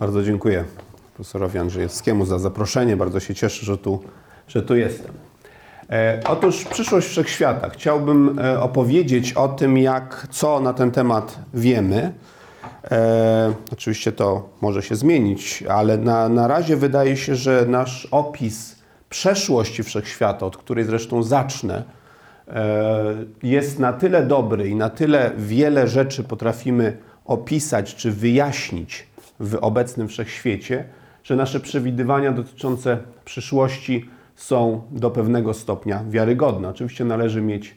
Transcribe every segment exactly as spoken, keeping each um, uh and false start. Bardzo dziękuję profesorowi Andrzejewskiemu za zaproszenie. Bardzo się cieszę, że tu, że tu jestem. E, otóż przyszłość wszechświata. Chciałbym e, opowiedzieć o tym, jak, co na ten temat wiemy. E, oczywiście to może się zmienić, ale na, na razie wydaje się, że nasz opis przeszłości wszechświata, od której zresztą zacznę, e, jest na tyle dobry i na tyle wiele rzeczy potrafimy opisać czy wyjaśnić w obecnym wszechświecie, że nasze przewidywania dotyczące przyszłości są do pewnego stopnia wiarygodne. Oczywiście należy mieć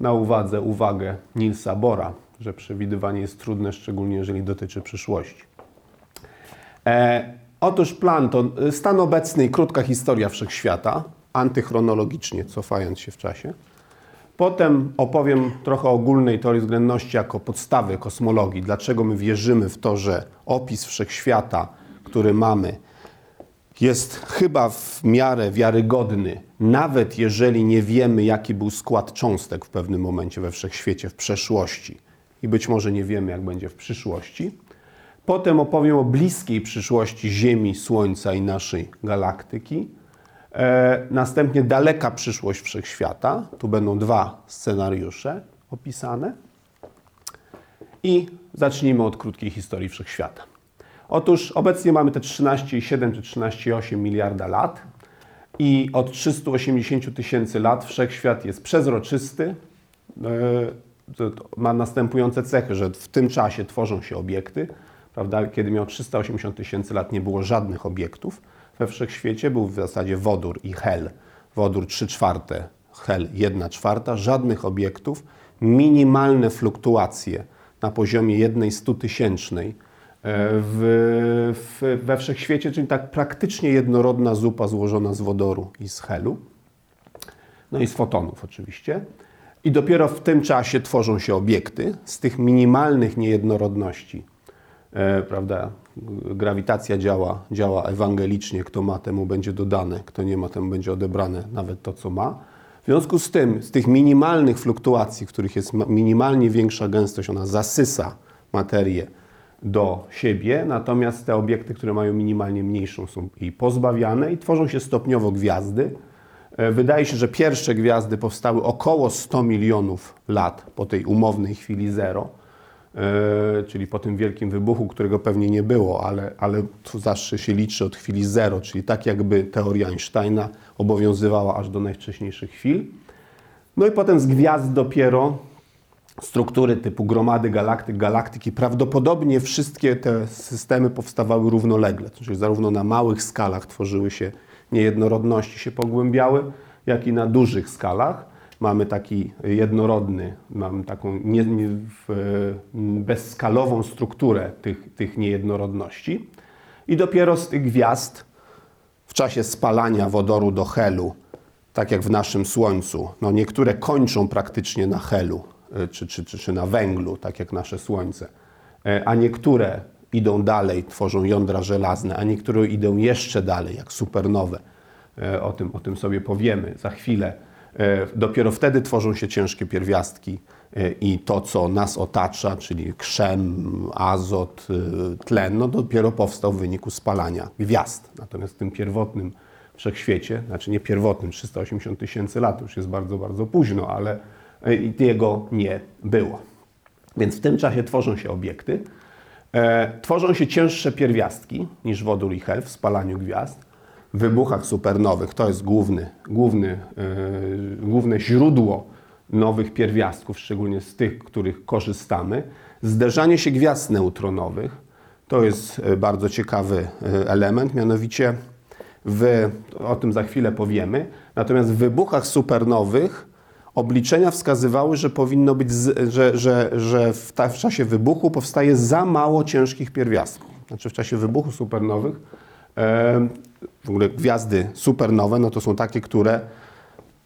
na uwadze uwagę Nielsa Bohra, że przewidywanie jest trudne, szczególnie jeżeli dotyczy przyszłości. E, otóż plan to stan obecny i krótka historia wszechświata, antychronologicznie cofając się w czasie. Potem opowiem trochę o ogólnej teorii względności jako podstawy kosmologii. Dlaczego my wierzymy w to, że opis wszechświata, który mamy, jest chyba w miarę wiarygodny, nawet jeżeli nie wiemy, jaki był skład cząstek w pewnym momencie we wszechświecie w przeszłości. I być może nie wiemy, jak będzie w przyszłości. Potem opowiem o bliskiej przyszłości Ziemi, Słońca i naszej galaktyki. Następnie daleka przyszłość wszechświata. Tu będą dwa scenariusze opisane. I zacznijmy od krótkiej historii wszechświata. Otóż obecnie mamy te trzynaście przecinek siedem czy trzynaście przecinek osiem miliarda lat i od trzystu osiemdziesięciu tysięcy lat wszechświat jest przezroczysty. Ma następujące cechy, że w tym czasie tworzą się obiekty. Prawda? Kiedy miał trzysta osiemdziesiąt tysięcy lat, nie było żadnych obiektów. We wszechświecie był w zasadzie wodór i hel. Wodór trzy czwarte, hel jedna czwarta, żadnych obiektów, minimalne fluktuacje na poziomie jednej stutysięcznej we wszechświecie, czyli tak praktycznie jednorodna zupa złożona z wodoru i z helu, no i z fotonów oczywiście. I dopiero w tym czasie tworzą się obiekty z tych minimalnych niejednorodności. Prawda? Grawitacja działa, działa ewangelicznie, kto ma, temu będzie dodane, kto nie ma, temu będzie odebrane nawet to, co ma. W związku z tym, z tych minimalnych fluktuacji, w których jest minimalnie większa gęstość, ona zasysa materię do siebie, natomiast te obiekty, które mają minimalnie mniejszą, są jej pozbawiane i tworzą się stopniowo gwiazdy. Wydaje się, że pierwsze gwiazdy powstały około stu milionów lat po tej umownej chwili zero. Yy, czyli po tym wielkim wybuchu, którego pewnie nie było, ale, ale to zawsze się liczy od chwili zero, czyli tak jakby teoria Einsteina obowiązywała aż do najwcześniejszych chwil. No i potem z gwiazd dopiero struktury typu gromady galaktyk, galaktyki. Prawdopodobnie wszystkie te systemy powstawały równolegle, czyli zarówno na małych skalach tworzyły się niejednorodności, się pogłębiały, jak i na dużych skalach. Mamy taki jednorodny, mamy taką nie, nie, w, bezskalową strukturę tych, tych niejednorodności. I dopiero z tych gwiazd w czasie spalania wodoru do helu, tak jak w naszym Słońcu, no niektóre kończą praktycznie na helu, czy, czy, czy, czy na węglu, tak jak nasze Słońce, a niektóre idą dalej, tworzą jądra żelazne, a niektóre idą jeszcze dalej, jak supernowe. O tym, o tym sobie powiemy za chwilę. Dopiero wtedy tworzą się ciężkie pierwiastki i to, co nas otacza, czyli krzem, azot, tlen, no dopiero powstał w wyniku spalania gwiazd. Natomiast w tym pierwotnym wszechświecie, znaczy nie pierwotnym, trzysta osiemdziesiąt tysięcy lat, już jest bardzo, bardzo późno, ale jego nie było. Więc w tym czasie tworzą się obiekty, tworzą się cięższe pierwiastki niż wodór i hel w spalaniu gwiazd. W wybuchach supernowych, to jest główny, główny, yy, główne źródło nowych pierwiastków, szczególnie z tych, których korzystamy. Zderzanie się gwiazd neutronowych, to jest bardzo ciekawy element, mianowicie w, o tym za chwilę powiemy. Natomiast w wybuchach supernowych obliczenia wskazywały, że powinno być, z, że, że, że w, ta, w czasie wybuchu powstaje za mało ciężkich pierwiastków. Znaczy w czasie wybuchu supernowych yy, w ogóle gwiazdy supernowe, no to są takie, które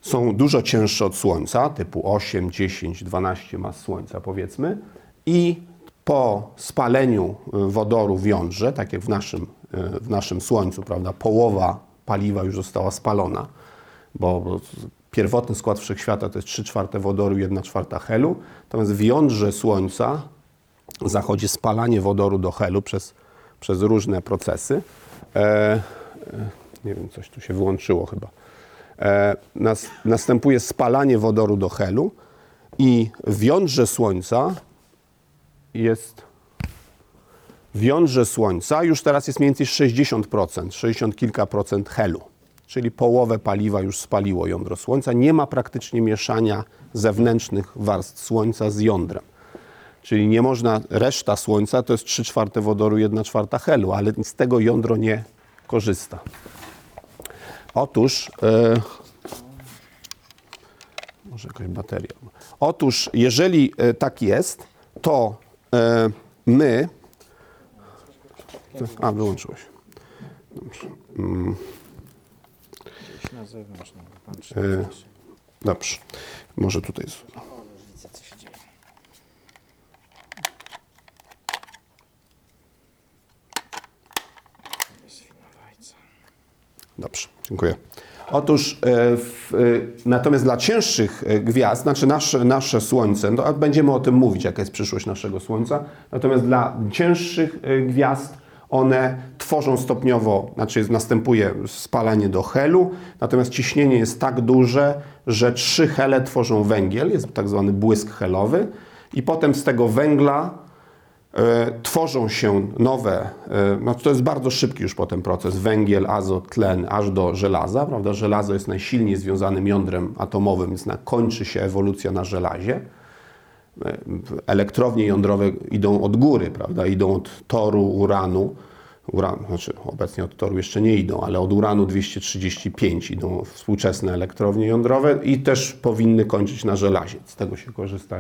są dużo cięższe od Słońca, typu osiem, dziesięć, dwanaście mas Słońca powiedzmy, i po spaleniu wodoru w jądrze, tak jak w naszym, w naszym Słońcu, prawda, połowa paliwa już została spalona, bo pierwotny skład wszechświata to jest trzy czwarte wodoru i jedna czwarta helu, natomiast w jądrze Słońca zachodzi spalanie wodoru do helu przez przez różne procesy. E, nie wiem, coś tu się wyłączyło chyba. E, nas, następuje spalanie wodoru do helu i w jądrze Słońca jest... W jądrze Słońca już teraz jest mniej więcej sześćdziesiąt procent, sześćdziesiąt kilka procent helu, czyli połowę paliwa już spaliło jądro Słońca. Nie ma praktycznie mieszania zewnętrznych warstw Słońca z jądrem. Czyli nie można, reszta Słońca to jest trzy czwarte wodoru, jedna czwarta helu, ale z tego jądro nie korzysta. Otóż, yy, może jakaś bateria. Otóż, jeżeli yy, tak jest, to yy, my... A, wyłączyłeś. Dobrze. Mm. Gdzieś na zewnątrz. No, yy, dobrze. Może tutaj jest... Dobrze, dziękuję. Otóż w, natomiast dla cięższych gwiazd, znaczy nasze, nasze Słońce, no, będziemy o tym mówić, jaka jest przyszłość naszego Słońca, natomiast dla cięższych gwiazd one tworzą stopniowo, znaczy następuje spalanie do helu, natomiast ciśnienie jest tak duże, że trzy hele tworzą węgiel, jest tak zwany błysk helowy i potem z tego węgla tworzą się nowe, no to jest bardzo szybki już potem proces, węgiel, azot, tlen, aż do żelaza, prawda? Żelazo jest najsilniej związanym jądrem atomowym, więc kończy się ewolucja na żelazie. Elektrownie jądrowe idą od góry, prawda? Idą od toru, uranu, uran, znaczy obecnie od toru jeszcze nie idą, ale od uranu dwieście trzydzieści pięć idą współczesne elektrownie jądrowe i też powinny kończyć na żelazie. Z tego się korzysta,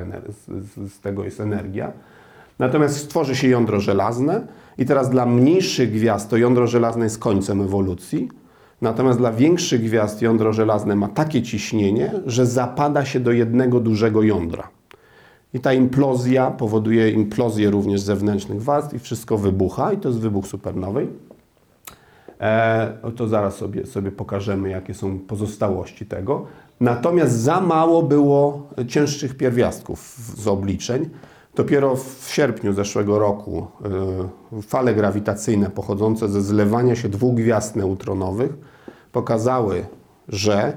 z, z tego jest energia. Natomiast stworzy się jądro żelazne i teraz dla mniejszych gwiazd to jądro żelazne jest końcem ewolucji, natomiast dla większych gwiazd jądro żelazne ma takie ciśnienie, że zapada się do jednego dużego jądra. I ta implozja powoduje implozję również zewnętrznych warstw i wszystko wybucha i to jest wybuch supernowej. E, to zaraz sobie, sobie pokażemy, jakie są pozostałości tego. Natomiast za mało było cięższych pierwiastków z obliczeń. Dopiero w sierpniu zeszłego roku y, fale grawitacyjne pochodzące ze zlewania się dwóch gwiazd neutronowych pokazały, że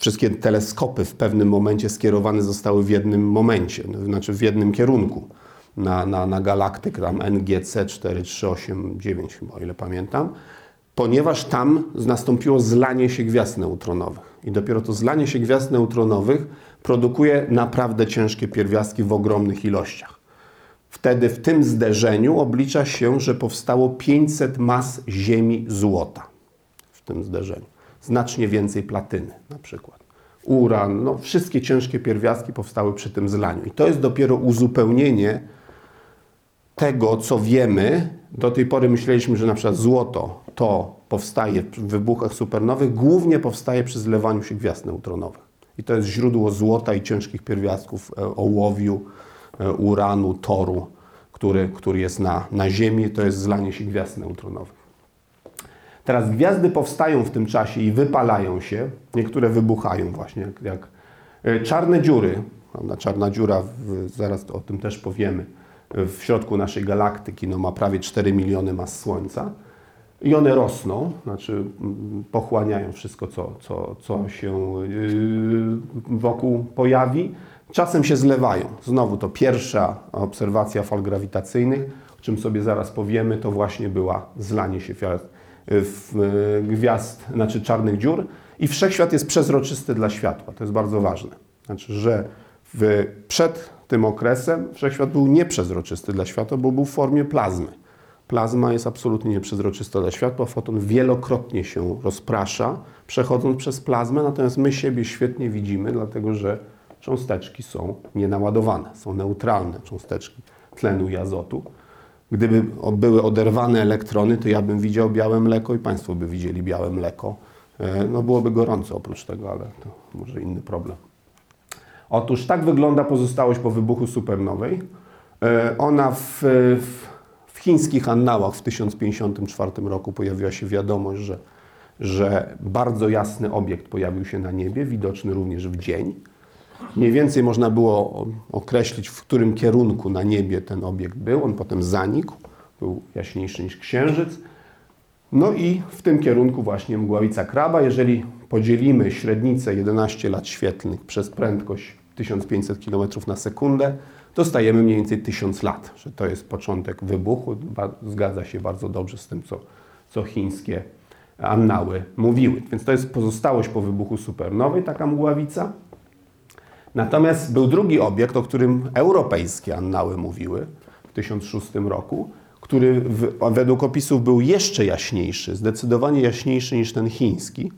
wszystkie teleskopy w pewnym momencie skierowane zostały w jednym momencie, znaczy w jednym kierunku na, na, na galaktykę, tam N G C cztery trzy osiem dziewięć chyba, o ile pamiętam, ponieważ tam nastąpiło zlanie się gwiazd neutronowych. I dopiero to zlanie się gwiazd neutronowych produkuje naprawdę ciężkie pierwiastki w ogromnych ilościach. Wtedy w tym zderzeniu oblicza się, że powstało pięćset mas Ziemi złota. W tym zderzeniu. Znacznie więcej platyny na przykład. Uran, no wszystkie ciężkie pierwiastki powstały przy tym zlaniu. I to jest dopiero uzupełnienie tego, co wiemy. Do tej pory myśleliśmy, że na przykład złoto to powstaje w wybuchach supernowych, głównie powstaje przy zlewaniu się gwiazd neutronowych. I to jest źródło złota i ciężkich pierwiastków, ołowiu, uranu, toru, który, który jest na, na Ziemi. To jest zlanie się gwiazd neutronowych. Teraz gwiazdy powstają w tym czasie i wypalają się. Niektóre wybuchają właśnie, jak, jak czarne dziury. Czarna dziura, w, zaraz o tym też powiemy, w środku naszej galaktyki no, ma prawie cztery miliony mas Słońca. I one rosną, znaczy pochłaniają wszystko, co, co, co się wokół pojawi. Czasem się zlewają. Znowu to pierwsza obserwacja fal grawitacyjnych, o czym sobie zaraz powiemy, to właśnie była zlanie się gwiazd, znaczy czarnych dziur. I wszechświat jest przezroczysty dla światła. To jest bardzo ważne. Znaczy, że w, przed tym okresem wszechświat był nieprzezroczysty dla światła, bo był w formie plazmy. Plazma jest absolutnie nieprzezroczysta dla światła, foton wielokrotnie się rozprasza, przechodząc przez plazmę, natomiast my siebie świetnie widzimy, dlatego że cząsteczki są nienaładowane, są neutralne cząsteczki tlenu i azotu. Gdyby były oderwane elektrony, to ja bym widział białe mleko i Państwo by widzieli białe mleko. No byłoby gorąco oprócz tego, ale to może inny problem. Otóż tak wygląda pozostałość po wybuchu supernowej. Ona w... w W chińskich annałach w tysiąc pięćdziesiątym czwartym roku pojawiła się wiadomość, że, że bardzo jasny obiekt pojawił się na niebie, widoczny również w dzień. Mniej więcej można było określić, w którym kierunku na niebie ten obiekt był. On potem zanikł. był jaśniejszy niż Księżyc. No i w tym kierunku właśnie Mgławica Kraba. Jeżeli podzielimy średnicę jedenaście lat świetlnych przez prędkość tysiąc pięćset kilometrów na sekundę, dostajemy mniej więcej tysiąc lat, że to jest początek wybuchu. Zgadza się bardzo dobrze z tym, co, co chińskie annały mówiły. Więc to jest pozostałość po wybuchu supernowej, taka mgławica. Natomiast był drugi obiekt, o którym europejskie annały mówiły w tysiąc szóstym roku, który w, według opisów był jeszcze jaśniejszy, zdecydowanie jaśniejszy niż ten chiński.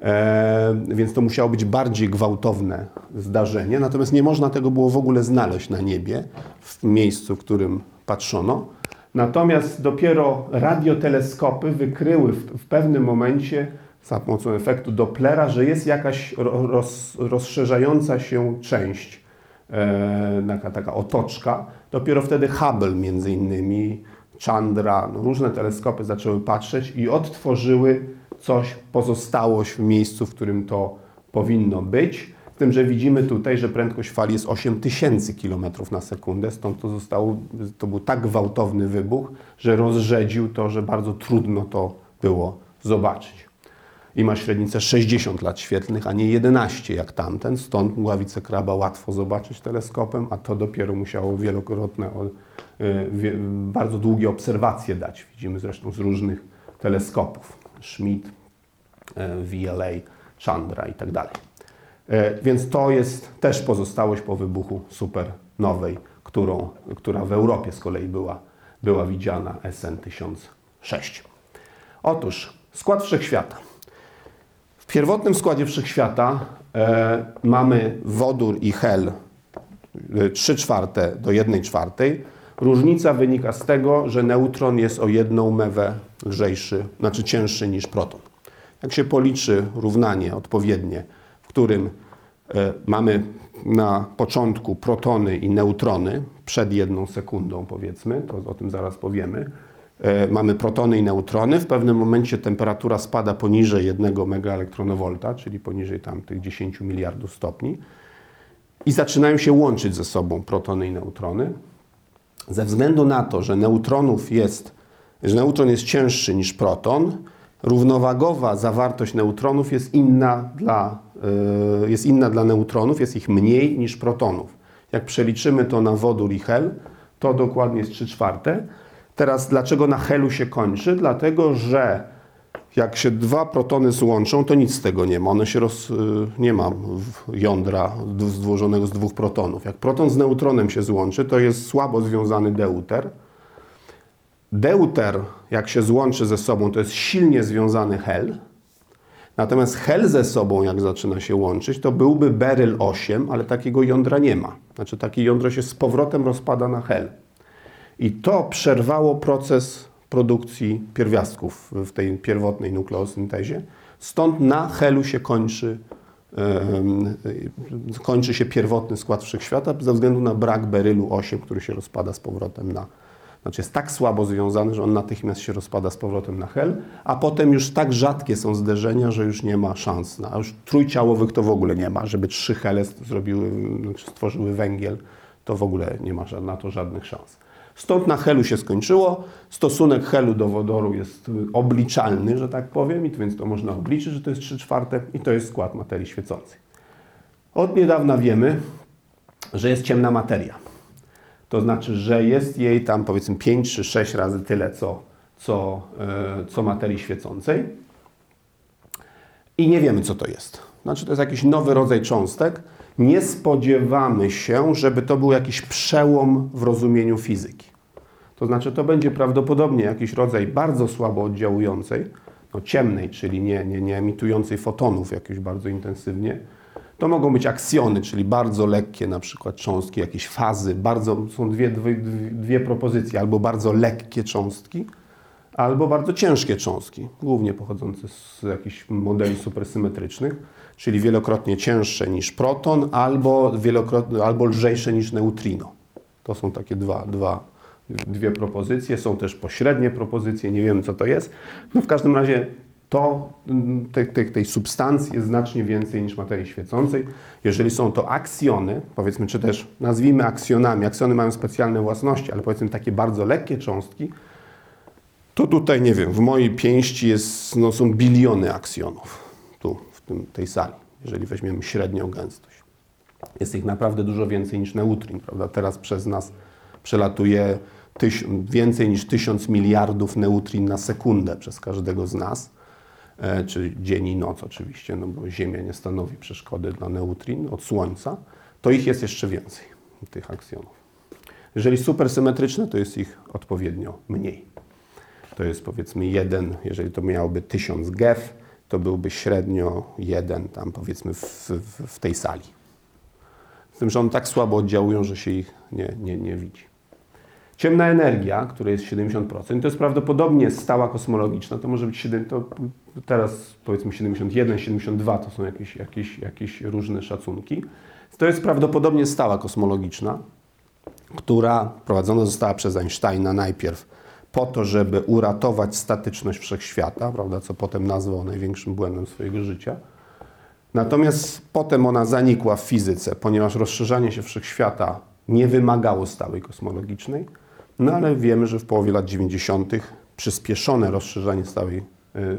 E, więc to musiało być bardziej gwałtowne zdarzenie. Natomiast nie można tego było w ogóle znaleźć na niebie, w miejscu, w którym patrzono. Natomiast dopiero radioteleskopy wykryły w, w pewnym momencie za pomocą efektu Dopplera, że jest jakaś roz, rozszerzająca się część, e, taka, taka otoczka. Dopiero wtedy Hubble między innymi, Chandra, no, różne teleskopy zaczęły patrzeć i odtworzyły coś, pozostałość w miejscu, w którym to powinno być. Z tym, że widzimy tutaj, że prędkość fali jest osiem tysięcy kilometrów na sekundę, stąd to zostało, to był tak gwałtowny wybuch, że rozrzedził to, że bardzo trudno to było zobaczyć. I ma średnicę sześćdziesiąt lat świetlnych, a nie jedenaście jak tamten, stąd Mgławicę Kraba łatwo zobaczyć teleskopem, a to dopiero musiało wielokrotne, bardzo długie obserwacje dać. Widzimy zresztą z różnych teleskopów. Schmidt, V L A, Chandra i tak dalej. Więc to jest też pozostałość po wybuchu supernowej, którą, która w Europie z kolei była, była widziana S N tysiąc sześć. Otóż skład Wszechświata. W pierwotnym składzie Wszechświata e, mamy wodór i hel trzy czwarte do jednej czwartej. Różnica wynika z tego, że neutron jest o jedną mewę lżejszy, znaczy cięższy niż proton. Jak się policzy równanie odpowiednie, w którym e, mamy na początku protony i neutrony, przed jedną sekundą powiedzmy, to o tym zaraz powiemy, e, mamy protony i neutrony, w pewnym momencie temperatura spada poniżej jednego megaelektronowolta, czyli poniżej tam tych dziesięć miliardów stopni i zaczynają się łączyć ze sobą protony i neutrony. Ze względu na to, że neutronów jest, że neutron jest cięższy niż proton, równowagowa zawartość neutronów jest inna dla, yy, jest inna dla neutronów, jest ich mniej niż protonów. Jak przeliczymy to na wodór i hel, to dokładnie jest trzy czwarte. Teraz dlaczego na helu się kończy? Dlatego, że jak się dwa protony złączą, to nic z tego nie ma. One się roz, nie ma jądra złożonego z dwóch protonów. Jak proton z neutronem się złączy, to jest słabo związany deuter. Deuter, jak się złączy ze sobą, to jest silnie związany hel. Natomiast hel ze sobą, jak zaczyna się łączyć, to byłby beryl osiem, ale takiego jądra nie ma. Znaczy takie jądro się z powrotem rozpada na hel. I to przerwało proces produkcji pierwiastków w tej pierwotnej nukleosyntezie. Stąd na helu się kończy, yy, kończy się pierwotny skład Wszechświata ze względu na brak berylu osiem, który się rozpada z powrotem na... Znaczy jest tak słabo związany, że on natychmiast się rozpada z powrotem na hel, a potem już tak rzadkie są zderzenia, że już nie ma szans. A już trójciałowych to w ogóle nie ma. Żeby trzy hele zrobiły, stworzyły węgiel, to w ogóle nie ma na to żadnych szans. Stąd na helu się skończyło. Stosunek helu do wodoru jest obliczalny, że tak powiem, i więc to można obliczyć, że to jest trzy czwarte i to jest skład materii świecącej. Od niedawna wiemy, że jest ciemna materia. To znaczy, że jest jej tam powiedzmy pięć czy sześć razy tyle, co, co, yy, co materii świecącej. I nie wiemy, co to jest. Znaczy, to jest jakiś nowy rodzaj cząstek. Nie spodziewamy się, żeby to był jakiś przełom w rozumieniu fizyki. To znaczy, to będzie prawdopodobnie jakiś rodzaj bardzo słabo oddziałującej, no ciemnej, czyli nie, nie, nie emitującej fotonów jakoś bardzo intensywnie. To mogą być aksjony, czyli bardzo lekkie na przykład cząstki, jakieś fazy. Bardzo, są dwie, dwie, dwie propozycje, albo bardzo lekkie cząstki, albo bardzo ciężkie cząstki, głównie pochodzące z jakichś modeli supersymetrycznych, czyli wielokrotnie cięższe niż proton, albo, wielokrotnie, albo lżejsze niż neutrino. To są takie dwa, dwa, dwie propozycje. Są też pośrednie propozycje, nie wiem co to jest. No w każdym razie to te, te, tej substancji jest znacznie więcej niż materii świecącej. Jeżeli są to aksjony, powiedzmy, czy też nazwijmy aksjonami, aksjony mają specjalne własności, ale powiedzmy takie bardzo lekkie cząstki, to tutaj, nie wiem, w mojej pięści jest, no, są biliony aksjonów tu, w tym, tej sali, jeżeli weźmiemy średnią gęstość. Jest ich naprawdę dużo więcej niż neutrin, prawda? Teraz przez nas przelatuje tyś, więcej niż tysiąc miliardów neutrin na sekundę przez każdego z nas, e, czy dzień i noc oczywiście, no bo Ziemia nie stanowi przeszkody dla neutrin od Słońca, to ich jest jeszcze więcej, tych aksjonów. Jeżeli supersymetryczne, to jest ich odpowiednio mniej. To jest powiedzmy jeden, jeżeli to miałoby tysiąc GeV, to byłby średnio jeden tam powiedzmy w, w, w tej sali. Z tym, że one tak słabo oddziałują, że się ich nie, nie, nie widzi. Ciemna energia, która jest siedemdziesiąt procent, to jest prawdopodobnie stała kosmologiczna, to może być siedem, to teraz powiedzmy siedemdziesiąt jeden, siedemdziesiąt dwa, to są jakieś, jakieś, jakieś różne szacunki. To jest prawdopodobnie stała kosmologiczna, która prowadzona została przez Einsteina najpierw po to, żeby uratować statyczność wszechświata, prawda, co potem nazwał największym błędem swojego życia. Natomiast potem ona zanikła w fizyce, ponieważ rozszerzanie się wszechświata nie wymagało stałej kosmologicznej, no ale wiemy, że w połowie lat dziewięćdziesiątych przyspieszone rozszerzanie stałej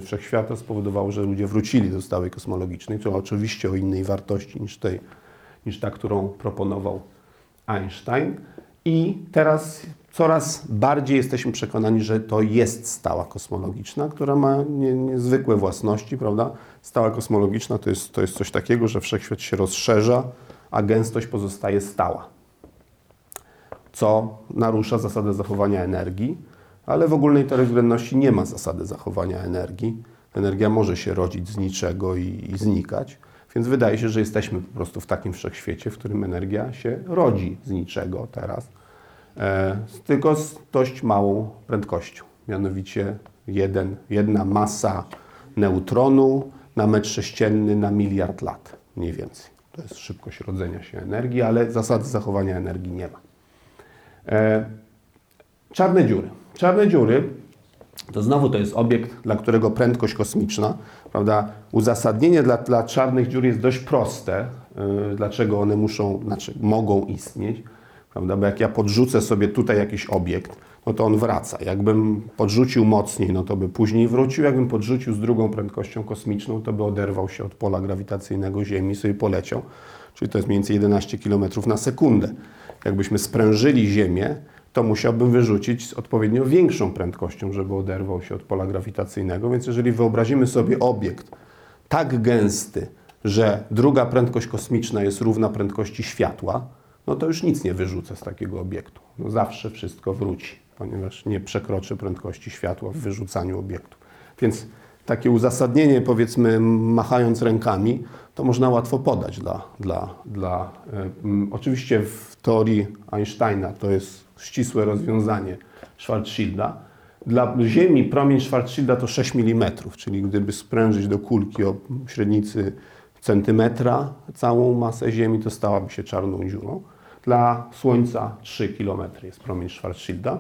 wszechświata spowodowało, że ludzie wrócili do stałej kosmologicznej, która oczywiście o innej wartości niż, tej, niż ta, którą proponował Einstein. I teraz coraz bardziej jesteśmy przekonani, że to jest stała kosmologiczna, która ma nie, niezwykłe własności, prawda? Stała kosmologiczna to jest, to jest coś takiego, że wszechświat się rozszerza, a gęstość pozostaje stała, co narusza zasadę zachowania energii, ale w ogólnej teorii względności nie ma zasady zachowania energii. Energia może się rodzić z niczego i, i znikać, więc wydaje się, że jesteśmy po prostu w takim wszechświecie, w którym energia się rodzi z niczego teraz, e, tylko z dość małą prędkością. Mianowicie jeden, jedna masa neutronu na metr sześcienny na miliard lat, mniej więcej. To jest szybkość rodzenia się energii, ale zasady zachowania energii nie ma. E, czarne dziury. Czarne dziury to znowu to jest obiekt, dla którego prędkość kosmiczna, prawda? Uzasadnienie dla, dla czarnych dziur jest dość proste, yy, dlaczego one muszą, znaczy mogą istnieć, prawda? Bo jak ja podrzucę sobie tutaj jakiś obiekt, no to on wraca. Jakbym podrzucił mocniej, no to by później wrócił. Jakbym podrzucił z drugą prędkością kosmiczną, to by oderwał się od pola grawitacyjnego Ziemi i sobie poleciał. Czyli to jest mniej więcej jedenaście kilometrów na sekundę. Jakbyśmy sprężyli Ziemię, to musiałbym wyrzucić z odpowiednio większą prędkością, żeby oderwał się od pola grawitacyjnego. Więc jeżeli wyobrazimy sobie obiekt tak gęsty, że druga prędkość kosmiczna jest równa prędkości światła, no to już nic nie wyrzucę z takiego obiektu. No zawsze wszystko wróci, ponieważ nie przekroczy prędkości światła w wyrzucaniu obiektu. Więc takie uzasadnienie, powiedzmy, machając rękami, to można łatwo podać dla... dla, dla y, oczywiście w teorii Einsteina to jest ścisłe rozwiązanie Schwarzschilda. Dla Ziemi promień Schwarzschilda to sześć milimetrów, czyli gdyby sprężyć do kulki o średnicy centymetra całą masę Ziemi, to stałaby się czarną dziurą. Dla Słońca trzy kilometry jest promień Schwarzschilda,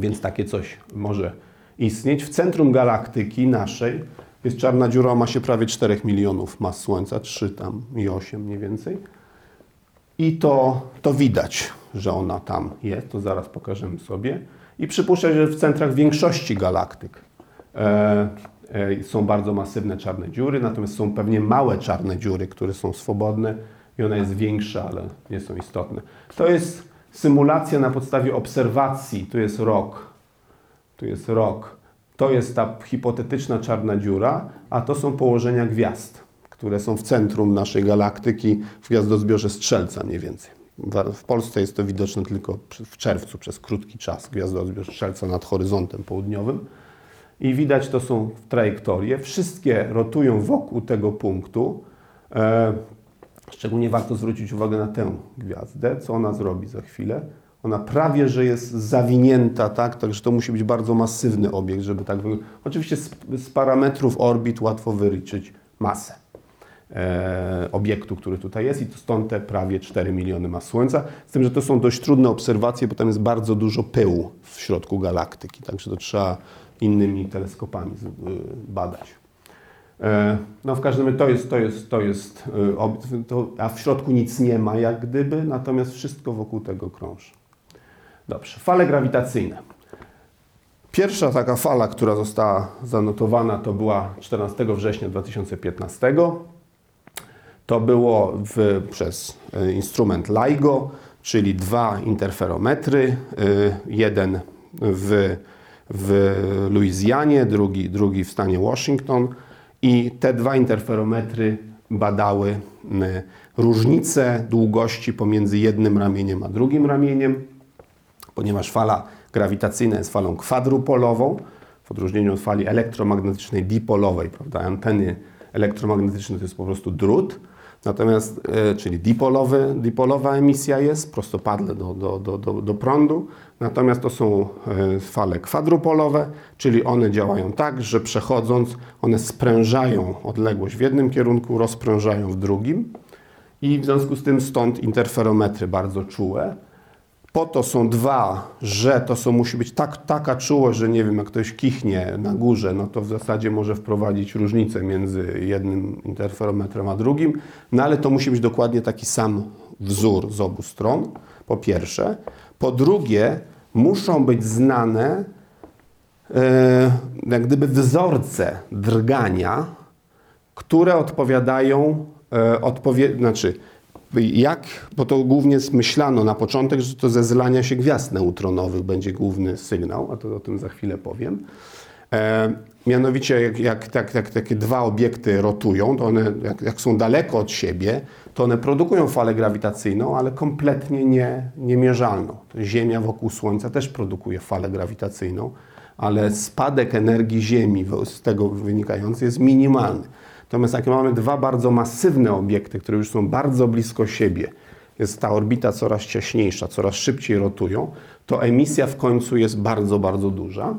więc takie coś może istnieć. W centrum galaktyki naszej jest czarna dziura o masie prawie czterech milionów mas Słońca, trzy tam i osiem mniej więcej. I to, to widać, że ona tam jest, to zaraz pokażemy sobie. I przypuszczam, że w centrach większości galaktyk e, e, są bardzo masywne czarne dziury, natomiast są pewnie małe czarne dziury, które są swobodne i ona jest większa, ale nie są istotne. To jest symulacja na podstawie obserwacji, tu jest rok, tu jest rok. To jest ta hipotetyczna czarna dziura, a to są położenia gwiazd, które są w centrum naszej galaktyki, w gwiazdozbiorze Strzelca mniej więcej. W Polsce jest to widoczne tylko w czerwcu, przez krótki czas, gwiazdozbiór Strzelca nad horyzontem południowym. I widać, to są trajektorie. Wszystkie rotują wokół tego punktu. Szczególnie warto zwrócić uwagę na tę gwiazdę, co ona zrobi za chwilę. Ona prawie, że jest zawinięta, tak? Także to musi być bardzo masywny obiekt, żeby tak wyglądał. Oczywiście z, z parametrów orbit łatwo wyliczyć masę e, obiektu, który tutaj jest i to stąd te prawie cztery miliony mas Słońca. Z tym, że to są dość trudne obserwacje, bo tam jest bardzo dużo pyłu w środku galaktyki, także to trzeba innymi teleskopami badać. No w każdym razie to jest, to jest, to jest to, a w środku nic nie ma jak gdyby, natomiast wszystko wokół tego krąży. Dobrze, fale grawitacyjne. Pierwsza taka fala, która została zanotowana, to była czternastego września dwa tysiące piętnastego. To było w, przez instrument LIGO, czyli dwa interferometry, jeden w, w Luizjanie, drugi, drugi w stanie Waszyngton. I te dwa interferometry badały różnice długości pomiędzy jednym ramieniem a drugim ramieniem, ponieważ fala grawitacyjna jest falą kwadrupolową, w odróżnieniu od fali elektromagnetycznej dipolowej, prawda? Anteny elektromagnetyczne to jest po prostu drut, natomiast, czyli dipolowy, dipolowa emisja jest, prostopadle do, do, do, do, do prądu, natomiast to są fale kwadrupolowe, czyli one działają tak, że przechodząc, one sprężają odległość w jednym kierunku, rozprężają w drugim i w związku z tym stąd interferometry bardzo czułe. Po to są dwa, że to są, musi być tak, taka czułość, że nie wiem, jak ktoś kichnie na górze, no to w zasadzie może wprowadzić różnicę między jednym interferometrem a drugim, no ale to musi być dokładnie taki sam wzór z obu stron, po pierwsze. Po drugie, muszą być znane yy, jak gdyby wzorce drgania, które odpowiadają, yy, odpowie- znaczy, Jak, bo to głównie myślano na początek, że to ze zlania się gwiazd neutronowych będzie główny sygnał, a to o tym za chwilę powiem. E, mianowicie jak, jak, jak, jak takie dwa obiekty rotują, to one jak, jak są daleko od siebie, to one produkują falę grawitacyjną, ale kompletnie nie, niemierzalną. Ziemia wokół Słońca też produkuje falę grawitacyjną, ale spadek energii Ziemi z tego wynikający jest minimalny. Natomiast jak mamy dwa bardzo masywne obiekty, które już są bardzo blisko siebie, jest ta orbita coraz ciaśniejsza, coraz szybciej rotują, to emisja w końcu jest bardzo, bardzo duża.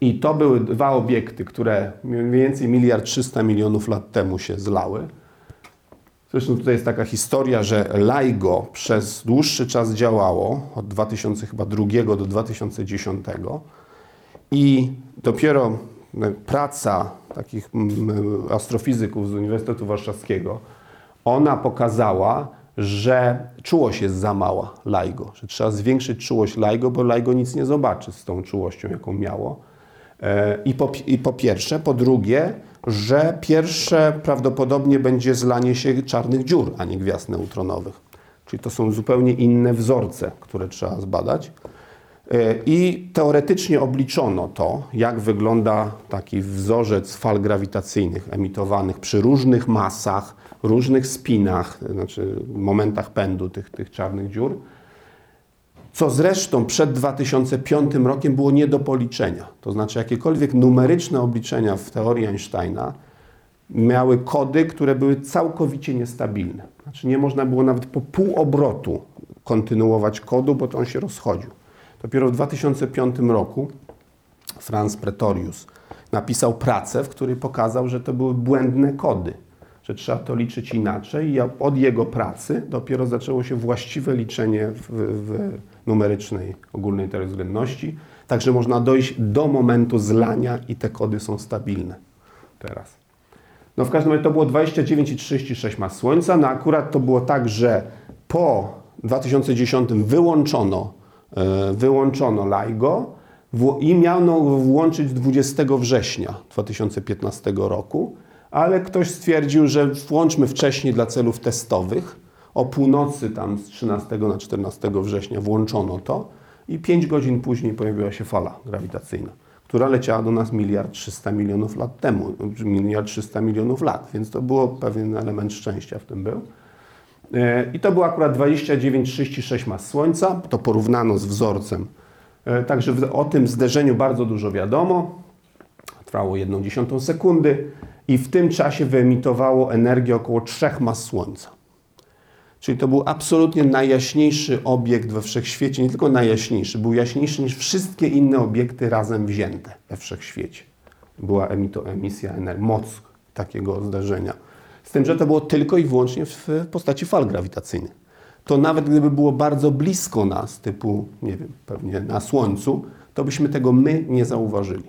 I to były dwa obiekty, które mniej więcej miliard trzysta milionów lat temu się zlały. Zresztą tutaj jest taka historia, że LIGO przez dłuższy czas działało, od dwa tysiące drugiego do dwa tysiące dziesiątego i dopiero praca takich astrofizyków z Uniwersytetu Warszawskiego, ona pokazała, że czułość jest za mała LIGO, że trzeba zwiększyć czułość LIGO, bo LIGO nic nie zobaczy z tą czułością, jaką miało. I po, i po pierwsze, po drugie, że pierwsze prawdopodobnie będzie zlanie się czarnych dziur, a nie gwiazd neutronowych. Czyli to są zupełnie inne wzorce, które trzeba zbadać. I teoretycznie obliczono to, jak wygląda taki wzorzec fal grawitacyjnych emitowanych przy różnych masach, różnych spinach, znaczy momentach pędu tych, tych czarnych dziur, co zresztą przed dwa tysiące piątym rokiem było nie do policzenia. To znaczy jakiekolwiek numeryczne obliczenia w teorii Einsteina miały kody, które były całkowicie niestabilne. Znaczy nie można było nawet po pół obrotu kontynuować kodu, bo to on się rozchodził. Dopiero w dwa tysiące piątym roku Franz Pretorius napisał pracę, w której pokazał, że to były błędne kody, że trzeba to liczyć inaczej i od jego pracy dopiero zaczęło się właściwe liczenie w, w numerycznej ogólnej teorii względności, także można dojść do momentu zlania i te kody są stabilne teraz. No w każdym razie to było dwadzieścia dziewięć i trzydzieści sześć mas Słońca, no akurat to było tak, że po dwa tysiące dziesiątym wyłączono wyłączono LIGO i miano włączyć dwudziestego września dwa tysiące piętnastego roku, ale ktoś stwierdził, że włączmy wcześniej dla celów testowych. O północy tam z trzynastego na czternastego września włączono to i pięć godzin później pojawiła się fala grawitacyjna, która leciała do nas miliard trzysta milionów lat temu, miliard trzysta milionów lat, więc to było pewien element szczęścia w tym był. I to było akurat dwadzieścia dziewięć i trzydzieści sześć mas Słońca, to porównano z wzorcem. Także o tym zderzeniu bardzo dużo wiadomo. Trwało jedną dziesiątą sekundy i w tym czasie wyemitowało energię około trzech mas Słońca. Czyli to był absolutnie najjaśniejszy obiekt we Wszechświecie, nie tylko najjaśniejszy, był jaśniejszy niż wszystkie inne obiekty razem wzięte we Wszechświecie. Była emito, emisja energii, moc takiego zderzenia. Z tym, że to było tylko i wyłącznie w postaci fal grawitacyjnych. To nawet gdyby było bardzo blisko nas, typu, nie wiem, pewnie na Słońcu, to byśmy tego my nie zauważyli.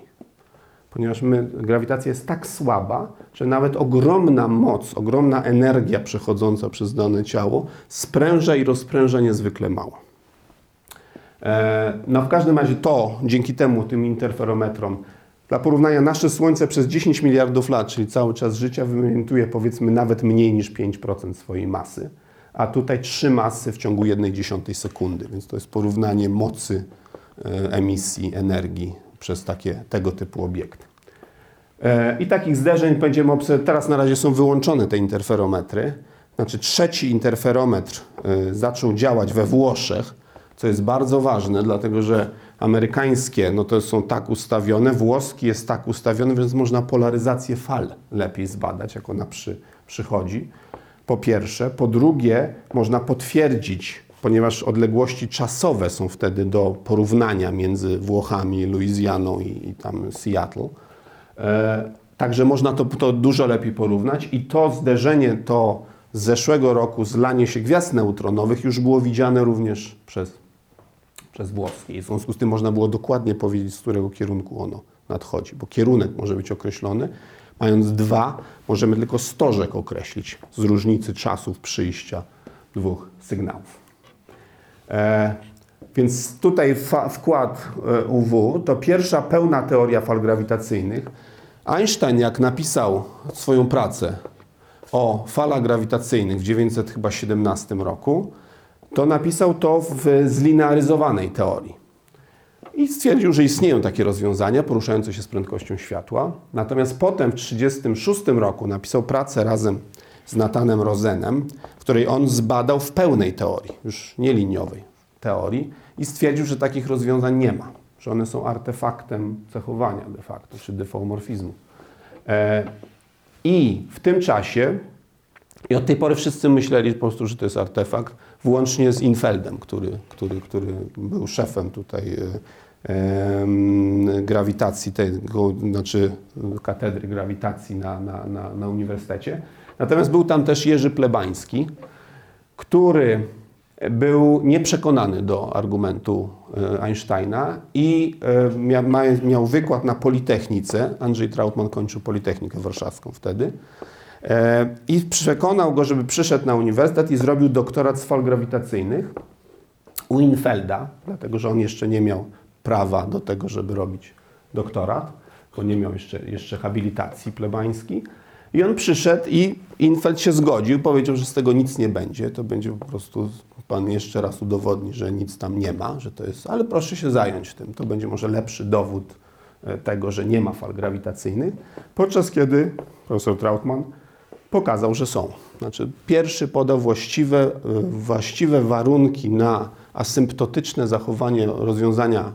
ponieważ my, grawitacja jest tak słaba, że nawet ogromna moc, ogromna energia przechodząca przez dane ciało spręża i rozpręża niezwykle mało. E, no w każdym razie to, dzięki temu, tym interferometrom, dla porównania nasze Słońce przez dziesięć miliardów lat, czyli cały czas życia, wymiotuje powiedzmy nawet mniej niż pięć procent swojej masy, a tutaj trzy masy w ciągu jednej dziesiątej sekundy, więc to jest porównanie mocy e, emisji energii przez takie, tego typu obiekty. E, I takich zderzeń będziemy obserwować. Teraz na razie są wyłączone te interferometry. Znaczy trzeci interferometr e, zaczął działać we Włoszech, co jest bardzo ważne, dlatego że amerykańskie no to są tak ustawione, włoski jest tak ustawiony, więc można polaryzację fal lepiej zbadać, jak ona przy, przychodzi. Po pierwsze. Po drugie, można potwierdzić, ponieważ odległości czasowe są wtedy do porównania między Włochami, Luizjaną i, i tam Seattle. E, także można to, to dużo lepiej porównać i to zderzenie, to z zeszłego roku zlanie się gwiazd neutronowych już było widziane również przez, przez włoski. W związku z tym można było dokładnie powiedzieć, z którego kierunku ono nadchodzi, bo kierunek może być określony. Mając dwa, możemy tylko stożek określić z różnicy czasów przyjścia dwóch sygnałów. E, więc tutaj fa- wkład U W to pierwsza pełna teoria fal grawitacyjnych. Einstein, jak napisał swoją pracę o falach grawitacyjnych w tysiąc dziewięćset siedemnastym roku, to napisał to w zlinearyzowanej teorii. I stwierdził, że istnieją takie rozwiązania poruszające się z prędkością światła. Natomiast potem w tysiąc dziewięćset trzydziestym szóstym roku napisał pracę razem z Nathanem Rosenem, w której on zbadał w pełnej teorii, już nie liniowej teorii, i stwierdził, że takich rozwiązań nie ma, że one są artefaktem cechowania de facto, czy dyfomorfizmu. I w tym czasie, i od tej pory wszyscy myśleli po prostu, że to jest artefakt, włącznie z Infeldem, który, który, który był szefem tutaj grawitacji, tego, znaczy katedry grawitacji na, na, na, na uniwersytecie. Natomiast był tam też Jerzy Plebański, który był nieprzekonany do argumentu Einsteina i mia, miał wykład na Politechnice. Andrzej Trautman kończył Politechnikę Warszawską wtedy. I przekonał go, żeby przyszedł na uniwersytet i zrobił doktorat z fal grawitacyjnych u Infelda, dlatego że on jeszcze nie miał prawa do tego, żeby robić doktorat, bo nie miał jeszcze, jeszcze habilitacji Plebański. I on przyszedł i Infeld się zgodził, powiedział, że z tego nic nie będzie, to będzie po prostu, pan jeszcze raz udowodni, że nic tam nie ma, że to jest, ale proszę się zająć tym, to będzie może lepszy dowód tego, że nie ma fal grawitacyjnych, podczas kiedy profesor Trautman pokazał, że są. Znaczy pierwszy podał właściwe, właściwe warunki na asymptotyczne zachowanie rozwiązania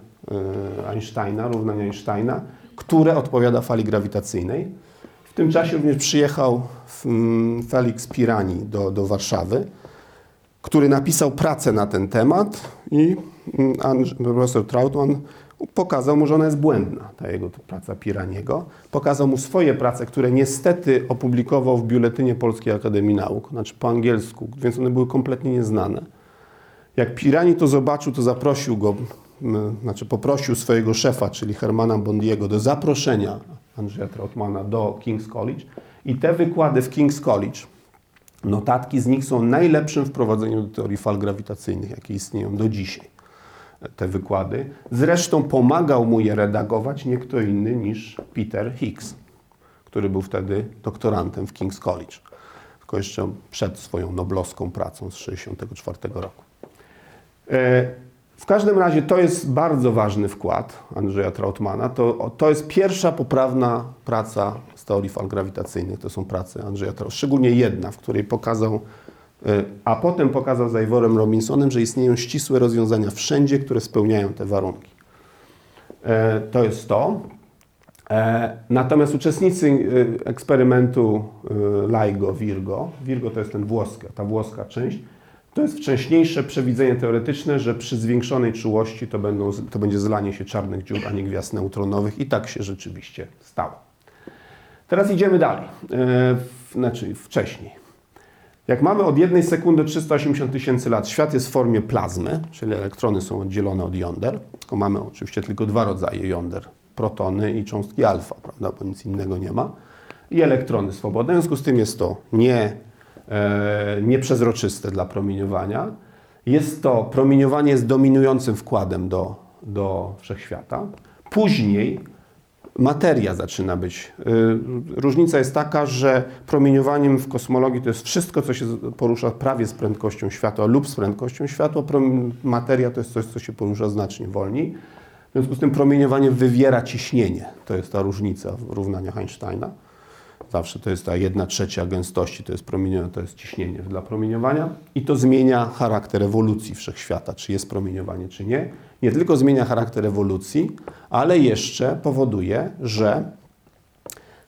Einsteina, równania Einsteina, które odpowiada fali grawitacyjnej. W tym czasie również przyjechał Feliks Pirani do, do Warszawy, który napisał pracę na ten temat i profesor Trautman pokazał mu, że ona jest błędna, ta jego praca Piraniego. Pokazał mu swoje prace, które niestety opublikował w Biuletynie Polskiej Akademii Nauk, znaczy po angielsku, więc one były kompletnie nieznane. Jak Pirani to zobaczył, to zaprosił go, znaczy poprosił swojego szefa, czyli Hermana Bondiego, do zaproszenia Andrzeja Trautmana do King's College i te wykłady w King's College, notatki z nich są najlepszym wprowadzeniem do teorii fal grawitacyjnych, jakie istnieją do dzisiaj. Te wykłady. Zresztą pomagał mu je redagować nie kto inny niż Peter Higgs, który był wtedy doktorantem w King's College, tylko jeszcze przed swoją noblowską pracą z tysiąc dziewięćset sześćdziesiątego czwartego roku. W każdym razie to jest bardzo ważny wkład Andrzeja Trautmana. To, to jest pierwsza poprawna praca z teorii fal grawitacyjnych. To są prace Andrzeja Trautmana, szczególnie jedna, w której pokazał, a potem pokazał za Iworem Robinsonem, że istnieją ścisłe rozwiązania wszędzie, które spełniają te warunki. E, to jest to. E, natomiast uczestnicy eksperymentu e, LIGO, Virgo, Virgo to jest ten włoska, ta włoska część, to jest wcześniejsze przewidzenie teoretyczne, że przy zwiększonej czułości to, będą, to będzie zlanie się czarnych dziur, a nie gwiazd neutronowych i tak się rzeczywiście stało. Teraz idziemy dalej, e, znaczy wcześniej. Jak mamy od jednej sekundy trzysta osiemdziesiąt tysięcy lat, świat jest w formie plazmy, czyli elektrony są oddzielone od jąder, tylko mamy oczywiście tylko dwa rodzaje jąder, protony i cząstki alfa, prawda, bo nic innego nie ma, i elektrony swobodne. W związku z tym jest to nie, e, nieprzezroczyste dla promieniowania. Jest to, promieniowanie jest dominującym wkładem do, do wszechświata. Później materia zaczyna być. Różnica jest taka, że promieniowaniem w kosmologii to jest wszystko, co się porusza prawie z prędkością światła lub z prędkością światła. Materia to jest coś, co się porusza znacznie wolniej. W związku z tym promieniowanie wywiera ciśnienie. To jest ta różnica w równaniach Einsteina. Zawsze to jest ta jedna trzecia gęstości, to jest, to jest ciśnienie dla promieniowania. I to zmienia charakter ewolucji wszechświata, czy jest promieniowanie, czy nie. Nie tylko zmienia charakter ewolucji, ale jeszcze powoduje, że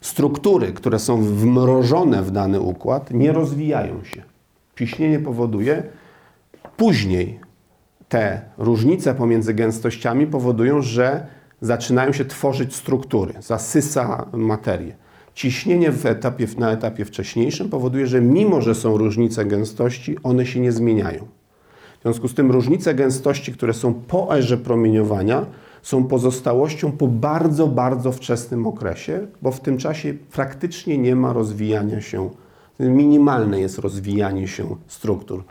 struktury, które są wmrożone w dany układ, nie rozwijają się. Ciśnienie powoduje, później te różnice pomiędzy gęstościami powodują, że zaczynają się tworzyć struktury, zasysa materię. Ciśnienie w etapie, na etapie wcześniejszym powoduje, że mimo, że są różnice gęstości, one się nie zmieniają. W związku z tym różnice gęstości, które są po erze promieniowania, są pozostałością po bardzo, bardzo wczesnym okresie, bo w tym czasie praktycznie nie ma rozwijania się, minimalne jest rozwijanie się struktur,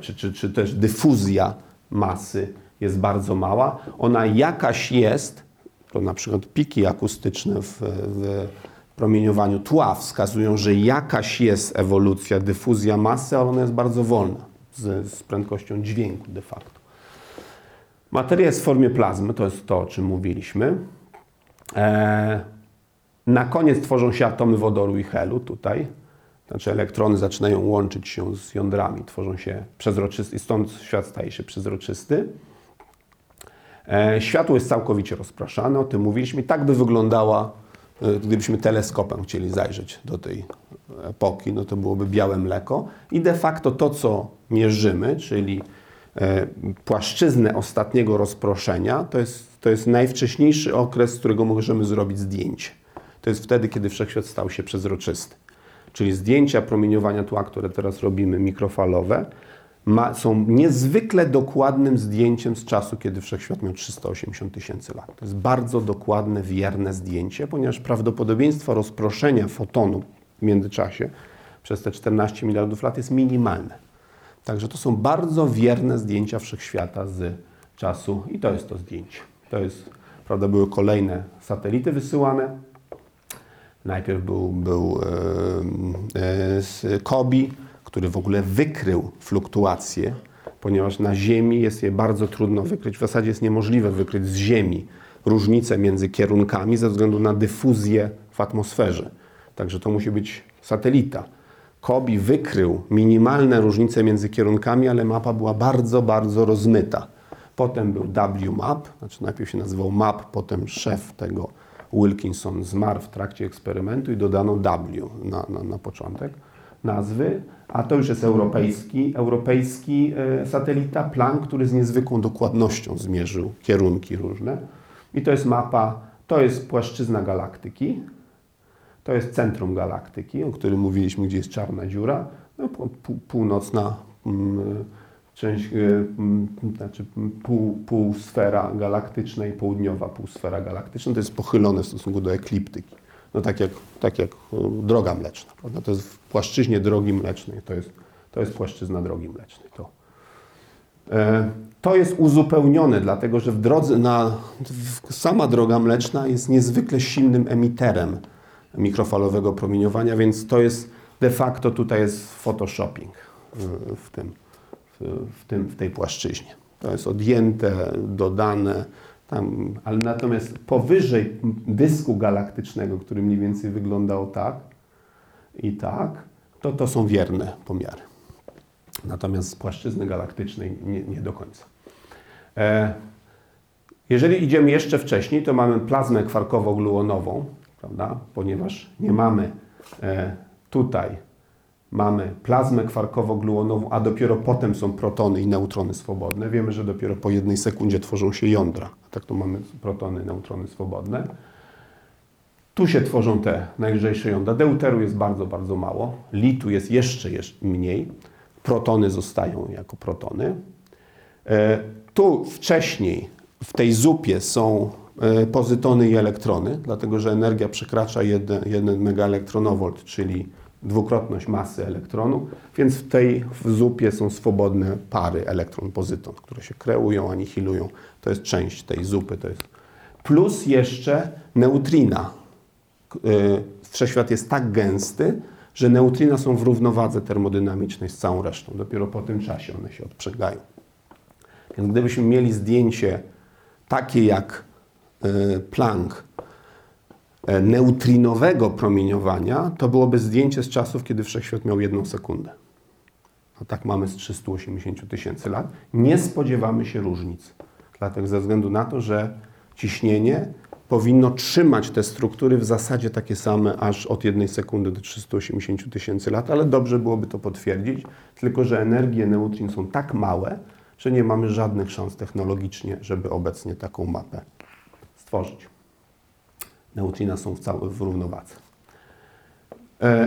czy, czy, czy też dyfuzja masy jest bardzo mała. Ona jakaś jest, to na przykład piki akustyczne w, w promieniowaniu tła wskazują, że jakaś jest ewolucja, dyfuzja masy, ale ona jest bardzo wolna, z, z prędkością dźwięku de facto. Materia jest w formie plazmy, to jest to, o czym mówiliśmy. E, na koniec tworzą się atomy wodoru i helu tutaj. Znaczy elektrony zaczynają łączyć się z jądrami, tworzą się przezroczysty, i stąd świat staje się przezroczysty. E, światło jest całkowicie rozpraszane, o tym mówiliśmy. Tak by wyglądała, gdybyśmy teleskopem chcieli zajrzeć do tej epoki, no to byłoby białe mleko. I de facto to, co mierzymy, czyli płaszczyznę ostatniego rozproszenia, to jest, to jest najwcześniejszy okres, z którego możemy zrobić zdjęcie. To jest wtedy, kiedy wszechświat stał się przezroczysty. Czyli zdjęcia promieniowania tła, które teraz robimy, mikrofalowe, ma, są niezwykle dokładnym zdjęciem z czasu, kiedy wszechświat miał trzysta osiemdziesiąt tysięcy lat. To jest bardzo dokładne, wierne zdjęcie, ponieważ prawdopodobieństwo rozproszenia fotonu w międzyczasie przez te czternaście miliardów lat jest minimalne. Także to są bardzo wierne zdjęcia wszechświata z czasu i to jest to zdjęcie. To jest, prawda, były kolejne satelity wysyłane. Najpierw był, był e, e, COBE, który w ogóle wykrył fluktuacje, ponieważ na Ziemi jest je bardzo trudno wykryć. W zasadzie jest niemożliwe wykryć z Ziemi różnice między kierunkami ze względu na dyfuzję w atmosferze. Także to musi być satelita. COBE wykrył minimalne różnice między kierunkami, ale mapa była bardzo, bardzo rozmyta. Potem był W MAP, znaczy najpierw się nazywał MAP, potem szef tego Wilkinson zmarł w trakcie eksperymentu i dodano W na, na, na początek nazwy, a to już jest europejski, europejski satelita Planck, który z niezwykłą dokładnością zmierzył kierunki różne. I to jest mapa, to jest płaszczyzna galaktyki, to jest centrum galaktyki, o którym mówiliśmy, gdzie jest czarna dziura, no, północna część, znaczy pół, półsfera galaktyczna i południowa półsfera galaktyczna, to jest pochylone w stosunku do ekliptyki. No tak jak, tak jak droga mleczna, prawda? To jest w płaszczyźnie drogi mlecznej, to jest, to jest płaszczyzna drogi mlecznej. To, e, to jest uzupełnione, dlatego że w drodze na, w, sama droga mleczna jest niezwykle silnym emiterem mikrofalowego promieniowania, więc to jest de facto, tutaj jest photoshopping w, w, tym, w, w, tym, w tej płaszczyźnie. To jest odjęte, dodane. Tam, ale natomiast powyżej dysku galaktycznego, który mniej więcej wyglądał tak i tak, to to są wierne pomiary. Natomiast z płaszczyzny galaktycznej nie, nie do końca. E, jeżeli idziemy jeszcze wcześniej, to mamy plazmę kwarkowo-gluonową, prawda? Ponieważ nie mamy e, tutaj, mamy plazmę kwarkowo-gluonową, a dopiero potem są protony i neutrony swobodne. Wiemy, że dopiero po jednej sekundzie tworzą się jądra. Tak to mamy protony, neutrony swobodne. Tu się tworzą te najlżejsze jądra. Deuteru jest bardzo, bardzo mało. Litu jest jeszcze, jeszcze mniej. Protony zostają jako protony. E, tu wcześniej w tej zupie są pozytony i elektrony, dlatego że energia przekracza jeden megaelektronowolt, czyli dwukrotność masy elektronu, więc w tej w zupie są swobodne pary elektron-pozyton, które się kreują, anihilują. To jest część tej zupy. To jest. Plus jeszcze neutrina. Wszechświat jest tak gęsty, że neutrina są w równowadze termodynamicznej z całą resztą. Dopiero po tym czasie one się odprzegają. Więc gdybyśmy mieli zdjęcie takie jak Planck neutrinowego promieniowania, to byłoby zdjęcie z czasów, kiedy Wszechświat miał jedną sekundę. A tak mamy z trzystu osiemdziesięciu tysięcy lat. Nie spodziewamy się różnic. Dlatego ze względu na to, że ciśnienie powinno trzymać te struktury w zasadzie takie same aż od jednej sekundy do trzystu osiemdziesięciu tysięcy lat, ale dobrze byłoby to potwierdzić, tylko że energie neutrin są tak małe, że nie mamy żadnych szans technologicznie, żeby obecnie taką mapę stworzyć. Neutrina są w całej w równowadze.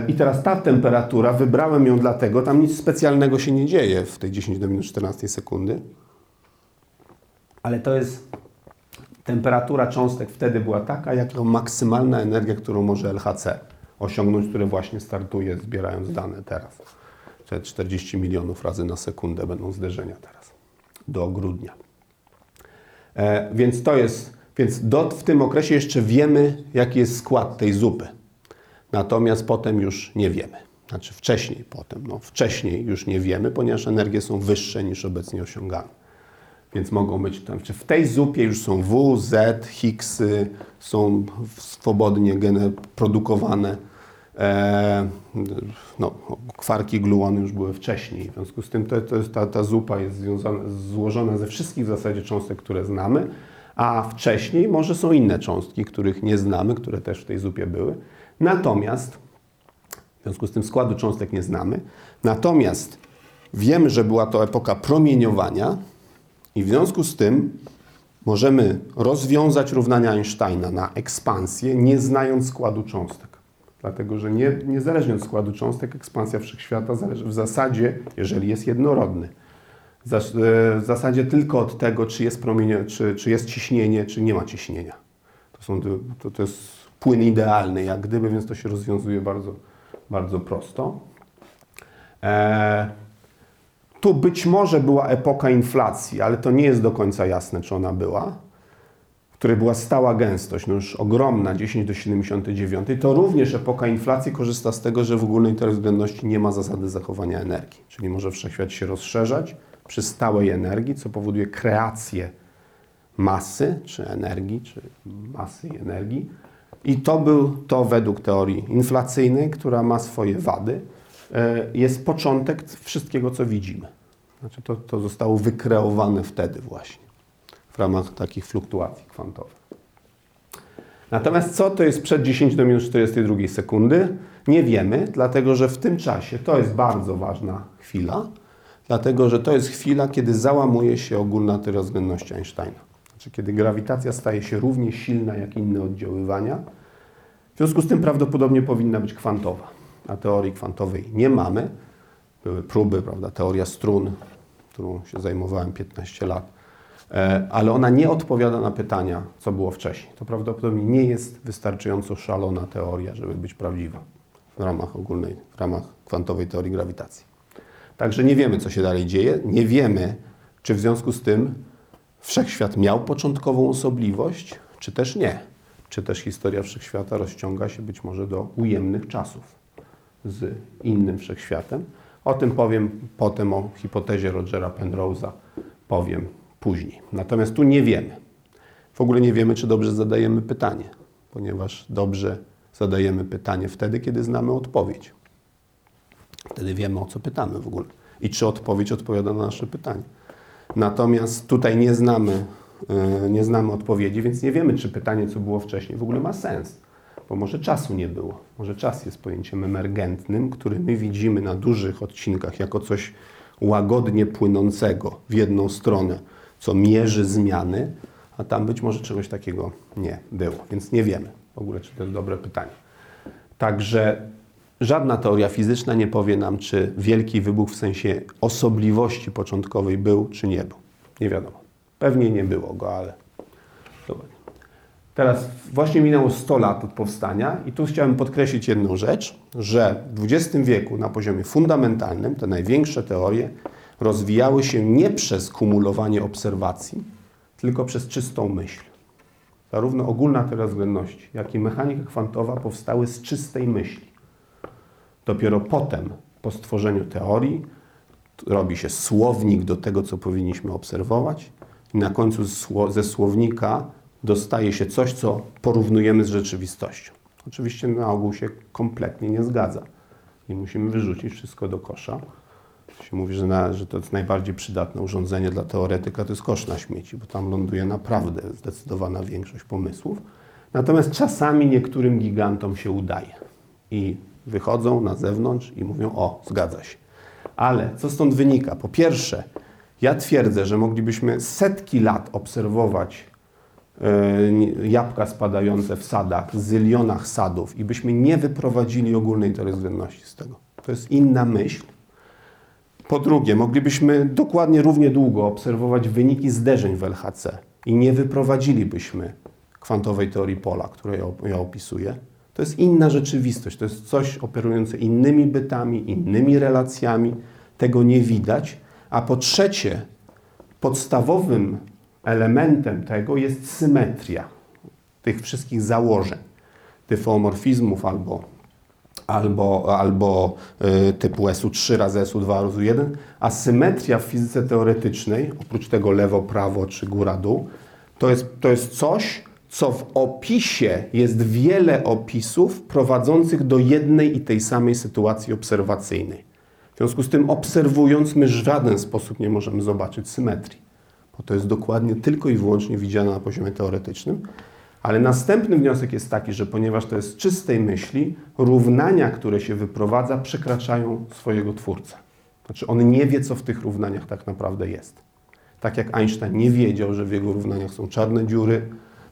I teraz ta temperatura, wybrałem ją dlatego, tam nic specjalnego się nie dzieje w tej dziesięć do minus czternastej sekundy, ale to jest temperatura cząstek wtedy była taka, jak maksymalna energia, którą może L H C osiągnąć, które właśnie startuje, zbierając dane teraz. czterdzieści milionów razy na sekundę będą zderzenia teraz, do grudnia. E, więc to jest, więc do, w tym okresie jeszcze wiemy, jaki jest skład tej zupy. Natomiast potem już nie wiemy. Znaczy wcześniej potem, no wcześniej już nie wiemy, ponieważ energie są wyższe niż obecnie osiągane. Więc mogą być tam, czy w tej zupie już są W, Z, Higgsy, są swobodnie produkowane. E, no, kwarki, gluony już były wcześniej. W związku z tym to, to jest ta, ta zupa jest związana, złożona ze wszystkich w zasadzie cząstek, które znamy, a wcześniej może są inne cząstki, których nie znamy, które też w tej zupie były. Natomiast, w związku z tym składu cząstek nie znamy, natomiast wiemy, że była to epoka promieniowania, i w związku z tym możemy rozwiązać równania Einsteina na ekspansję, nie znając składu cząstek. Dlatego, że nie, niezależnie od składu cząstek, ekspansja Wszechświata zależy w zasadzie, jeżeli jest jednorodny, w zasadzie tylko od tego, czy jest, promienie, czy, czy jest ciśnienie, czy nie ma ciśnienia. To, są, to, to jest płyn idealny, jak gdyby, więc to się rozwiązuje bardzo, bardzo prosto. Eee, Tu być może była epoka inflacji, ale to nie jest do końca jasne, czy ona była, w której była stała gęstość, no już ogromna, dziesięć do siedemdziesiątej dziewiątej. To również epoka inflacji korzysta z tego, że w ogólnej teorii względności nie ma zasady zachowania energii. Czyli może wszechświat się rozszerzać przy stałej energii, co powoduje kreację masy, czy energii, czy masy i energii. I to był to według teorii inflacyjnej, która ma swoje wady. Jest początek wszystkiego, co widzimy. Znaczy to, to zostało wykreowane wtedy właśnie, w ramach takich fluktuacji kwantowych. Natomiast co to jest przed dziesięć do minus czterdziestej drugiej sekundy? Nie wiemy, dlatego że w tym czasie, to jest bardzo ważna chwila, dlatego że to jest chwila, kiedy załamuje się ogólna teoria względności Einsteina. Znaczy kiedy grawitacja staje się równie silna, jak inne oddziaływania. W związku z tym prawdopodobnie powinna być kwantowa. A teorii kwantowej nie mamy. Były próby, prawda, teoria strun, którą się zajmowałem piętnaście lat, ale ona nie odpowiada na pytania, co było wcześniej. To prawdopodobnie nie jest wystarczająco szalona teoria, żeby być prawdziwa w ramach ogólnej, w ramach kwantowej teorii grawitacji. Także nie wiemy, co się dalej dzieje. Nie wiemy, czy w związku z tym Wszechświat miał początkową osobliwość, czy też nie. Czy też historia Wszechświata rozciąga się być może do ujemnych czasów z innym wszechświatem. O tym powiem potem, o hipotezie Rogera Penrose'a powiem później. Natomiast tu nie wiemy. W ogóle nie wiemy, czy dobrze zadajemy pytanie, ponieważ dobrze zadajemy pytanie wtedy, kiedy znamy odpowiedź. Wtedy wiemy, o co pytamy w ogóle i czy odpowiedź odpowiada na nasze pytanie. Natomiast tutaj nie znamy, yy, nie znamy odpowiedzi, więc nie wiemy, czy pytanie, co było wcześniej, w ogóle ma sens. Bo może czasu nie było. Może czas jest pojęciem emergentnym, który my widzimy na dużych odcinkach jako coś łagodnie płynącego w jedną stronę, co mierzy zmiany, a tam być może czegoś takiego nie było. Więc nie wiemy w ogóle, czy to jest dobre pytanie. Także żadna teoria fizyczna nie powie nam, czy wielki wybuch w sensie osobliwości początkowej był, czy nie był. Nie wiadomo. Pewnie nie było go, ale... Teraz właśnie minęło sto lat od powstania i tu chciałem podkreślić jedną rzecz, że w dwudziestym wieku na poziomie fundamentalnym te największe teorie rozwijały się nie przez kumulowanie obserwacji, tylko przez czystą myśl. Zarówno ogólna teoria względności, jak i mechanika kwantowa powstały z czystej myśli. Dopiero potem, po stworzeniu teorii, robi się słownik do tego, co powinniśmy obserwować i na końcu ze słownika dostaje się coś, co porównujemy z rzeczywistością. Oczywiście na ogół się kompletnie nie zgadza i musimy wyrzucić wszystko do kosza. Się mówi, że, na, że to jest najbardziej przydatne urządzenie dla teoretyka, to jest kosz na śmieci, bo tam ląduje naprawdę zdecydowana większość pomysłów. Natomiast czasami niektórym gigantom się udaje i wychodzą na zewnątrz i mówią, o, zgadza się. Ale co stąd wynika? Po pierwsze, ja twierdzę, że moglibyśmy setki lat obserwować yy, jabłka spadające w sadach, w zylionach sadów i byśmy nie wyprowadzili ogólnej teorii względności z tego. To jest inna myśl. Po drugie, moglibyśmy dokładnie równie długo obserwować wyniki zderzeń w L H C i nie wyprowadzilibyśmy kwantowej teorii pola, którą ja opisuję. To jest inna rzeczywistość, to jest coś operujące innymi bytami, innymi relacjami, tego nie widać. A po trzecie, podstawowym elementem tego jest symetria tych wszystkich założeń, dyfeomorfizmów albo albo, albo y, typu S U trzy razy S U dwa razy U jeden, a symetria w fizyce teoretycznej, oprócz tego lewo-prawo czy góra-dół, to jest, to jest coś, co w opisie jest wiele opisów prowadzących do jednej i tej samej sytuacji obserwacyjnej. W związku z tym obserwując, my w żaden sposób nie możemy zobaczyć symetrii, bo to jest dokładnie tylko i wyłącznie widziane na poziomie teoretycznym. Ale następny wniosek jest taki, że ponieważ to jest czystej myśli, równania, które się wyprowadza, przekraczają swojego twórcę. Znaczy on nie wie, co w tych równaniach tak naprawdę jest. Tak jak Einstein nie wiedział, że w jego równaniach są czarne dziury,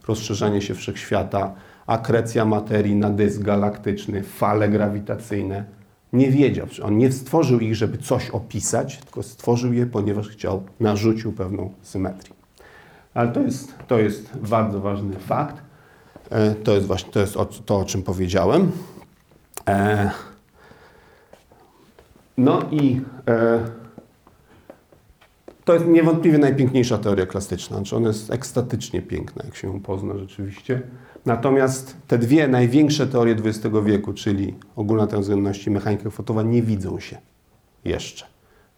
rozszerzanie się wszechświata, akrecja materii na dysk galaktyczny, fale grawitacyjne. Nie wiedział. On nie stworzył ich, żeby coś opisać, tylko stworzył je, ponieważ chciał, narzucił pewną symetrię. Ale to jest, to jest bardzo ważny fakt. To jest właśnie to, jest o, to, o czym powiedziałem. E, no i e, to jest niewątpliwie najpiękniejsza teoria klasyczna. Znaczy ona jest ekstatycznie piękna, jak się ją pozna rzeczywiście. Natomiast te dwie największe teorie dwudziestego wieku, czyli ogólna teoria względności i mechanika kwantowa, nie widzą się jeszcze.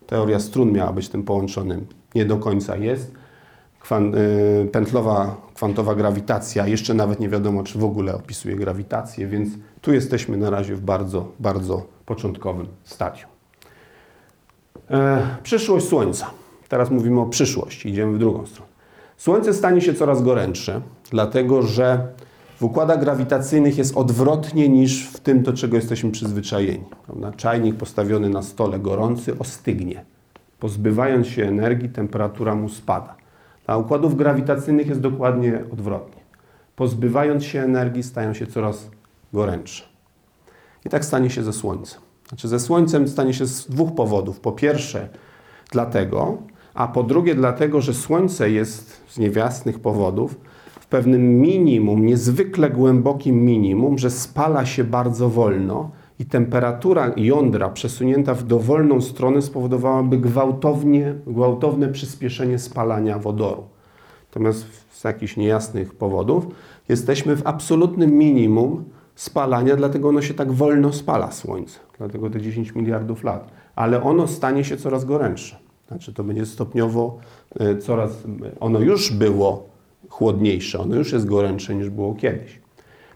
Teoria strun miała być tym połączonym. Nie do końca jest. Kwan, y, pętlowa kwantowa grawitacja, jeszcze nawet nie wiadomo, czy w ogóle opisuje grawitację, więc tu jesteśmy na razie w bardzo, bardzo początkowym stadium. E, przyszłość Słońca. Teraz mówimy o przyszłości, idziemy w drugą stronę. Słońce stanie się coraz gorętsze, dlatego że w układach grawitacyjnych jest odwrotnie niż w tym, do czego jesteśmy przyzwyczajeni. Prawda? Czajnik postawiony na stole gorący ostygnie. Pozbywając się energii, temperatura mu spada. A układów grawitacyjnych jest dokładnie odwrotnie. Pozbywając się energii, stają się coraz gorętsze. I tak stanie się ze Słońcem. Znaczy ze Słońcem stanie się z dwóch powodów. Po pierwsze dlatego, a po drugie dlatego, że Słońce jest z niewiastnych powodów w pewnym minimum, niezwykle głębokim minimum, że spala się bardzo wolno i temperatura jądra przesunięta w dowolną stronę spowodowałaby gwałtownie, gwałtowne przyspieszenie spalania wodoru. Natomiast z jakichś niejasnych powodów jesteśmy w absolutnym minimum spalania, dlatego ono się tak wolno spala, Słońce. Dlatego te dziesięć miliardów lat. Ale ono stanie się coraz gorętsze. Znaczy to będzie stopniowo coraz... Ono już było chłodniejsze, ono już jest gorętsze niż było kiedyś.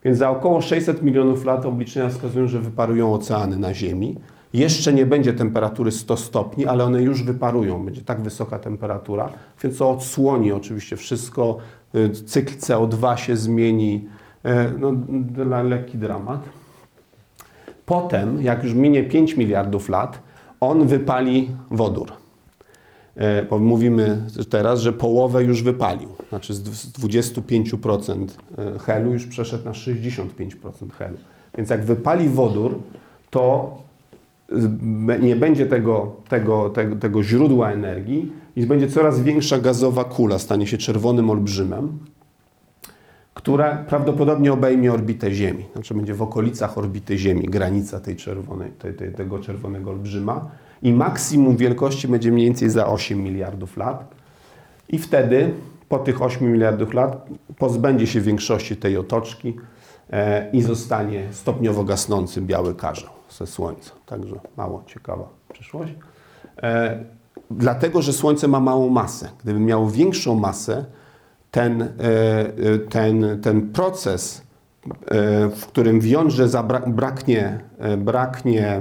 Więc za około sześćset milionów lat obliczenia wskazują, że wyparują oceany na Ziemi. Jeszcze nie będzie temperatury sto stopni, ale one już wyparują. Będzie tak wysoka temperatura, więc to odsłoni oczywiście wszystko. Cykl C O dwa się zmieni. No, lekki dramat. Potem, jak już minie pięć miliardów lat, on wypali wodór. Bo mówimy teraz, że połowę już wypalił. Znaczy z dwudziestu pięciu procent helu już przeszedł na sześćdziesiąt pięć procent helu. Więc jak wypali wodór, to nie będzie tego, tego, tego, tego źródła energii i będzie coraz większa gazowa kula, stanie się czerwonym olbrzymem. która prawdopodobnie obejmie orbitę Ziemi. Znaczy będzie w okolicach orbity Ziemi granica tej czerwonej, tej, tej, tego czerwonego olbrzyma i maksimum wielkości będzie mniej więcej za osiem miliardów lat. I wtedy po tych ośmiu miliardach lat pozbędzie się większości tej otoczki e, i zostanie stopniowo gasnący biały karzeł ze Słońca. Także mało ciekawa przyszłość. E, dlatego, że Słońce ma małą masę. Gdyby miało większą masę, Ten, ten, ten proces, w którym w jądrze zabraknie, braknie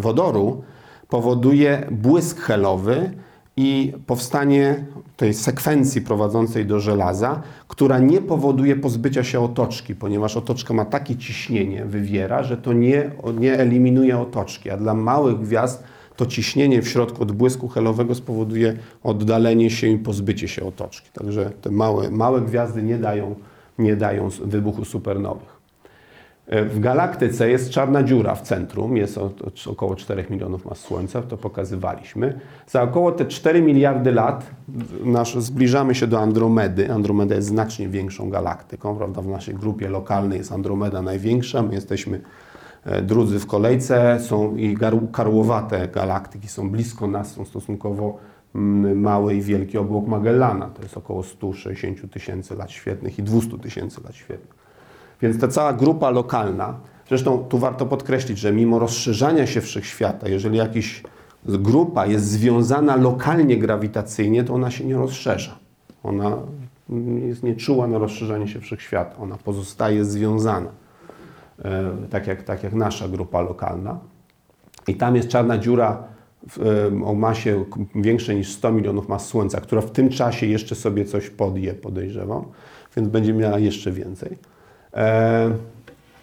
wodoru, powoduje błysk helowy i powstanie tej sekwencji prowadzącej do żelaza, która nie powoduje pozbycia się otoczki, ponieważ otoczka ma takie ciśnienie, wywiera, że to nie, nie eliminuje otoczki, a dla małych gwiazd to ciśnienie w środku odbłysku helowego spowoduje oddalenie się i pozbycie się otoczki. Także te małe, małe gwiazdy nie dają, nie dają wybuchu supernowych. W galaktyce jest czarna dziura w centrum, jest około czterech milionów mas Słońca, to pokazywaliśmy. Za około te cztery miliardy lat nasz, zbliżamy się do Andromedy. Andromeda jest znacznie większą galaktyką, prawda? W naszej grupie lokalnej jest Andromeda największa, my jesteśmy drudzy w kolejce, są i karłowate galaktyki, są blisko nas, są stosunkowo mały i wielki obłok Magellana. To jest około stu sześćdziesięciu tysięcy lat świetlnych i dwustu tysięcy lat świetlnych. Więc ta cała grupa lokalna, zresztą tu warto podkreślić, że mimo rozszerzania się wszechświata, jeżeli jakaś grupa jest związana lokalnie grawitacyjnie, to ona się nie rozszerza. Ona jest nieczuła na rozszerzanie się wszechświata, ona pozostaje związana. Tak jak, tak jak nasza grupa lokalna. I tam jest czarna dziura o masie większej niż stu milionów mas Słońca, która w tym czasie jeszcze sobie coś podje, podejrzewam, więc będzie miała jeszcze więcej.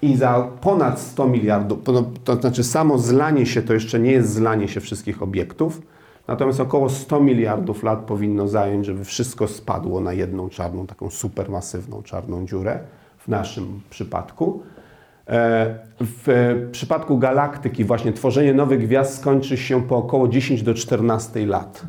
I za ponad stu miliardów, to znaczy samo zlanie się, to jeszcze nie jest zlanie się wszystkich obiektów, natomiast około stu miliardów lat powinno zająć, żeby wszystko spadło na jedną czarną, taką supermasywną czarną dziurę w naszym przypadku. W przypadku galaktyki właśnie tworzenie nowych gwiazd skończy się po około dziesięciu do czternastu lat.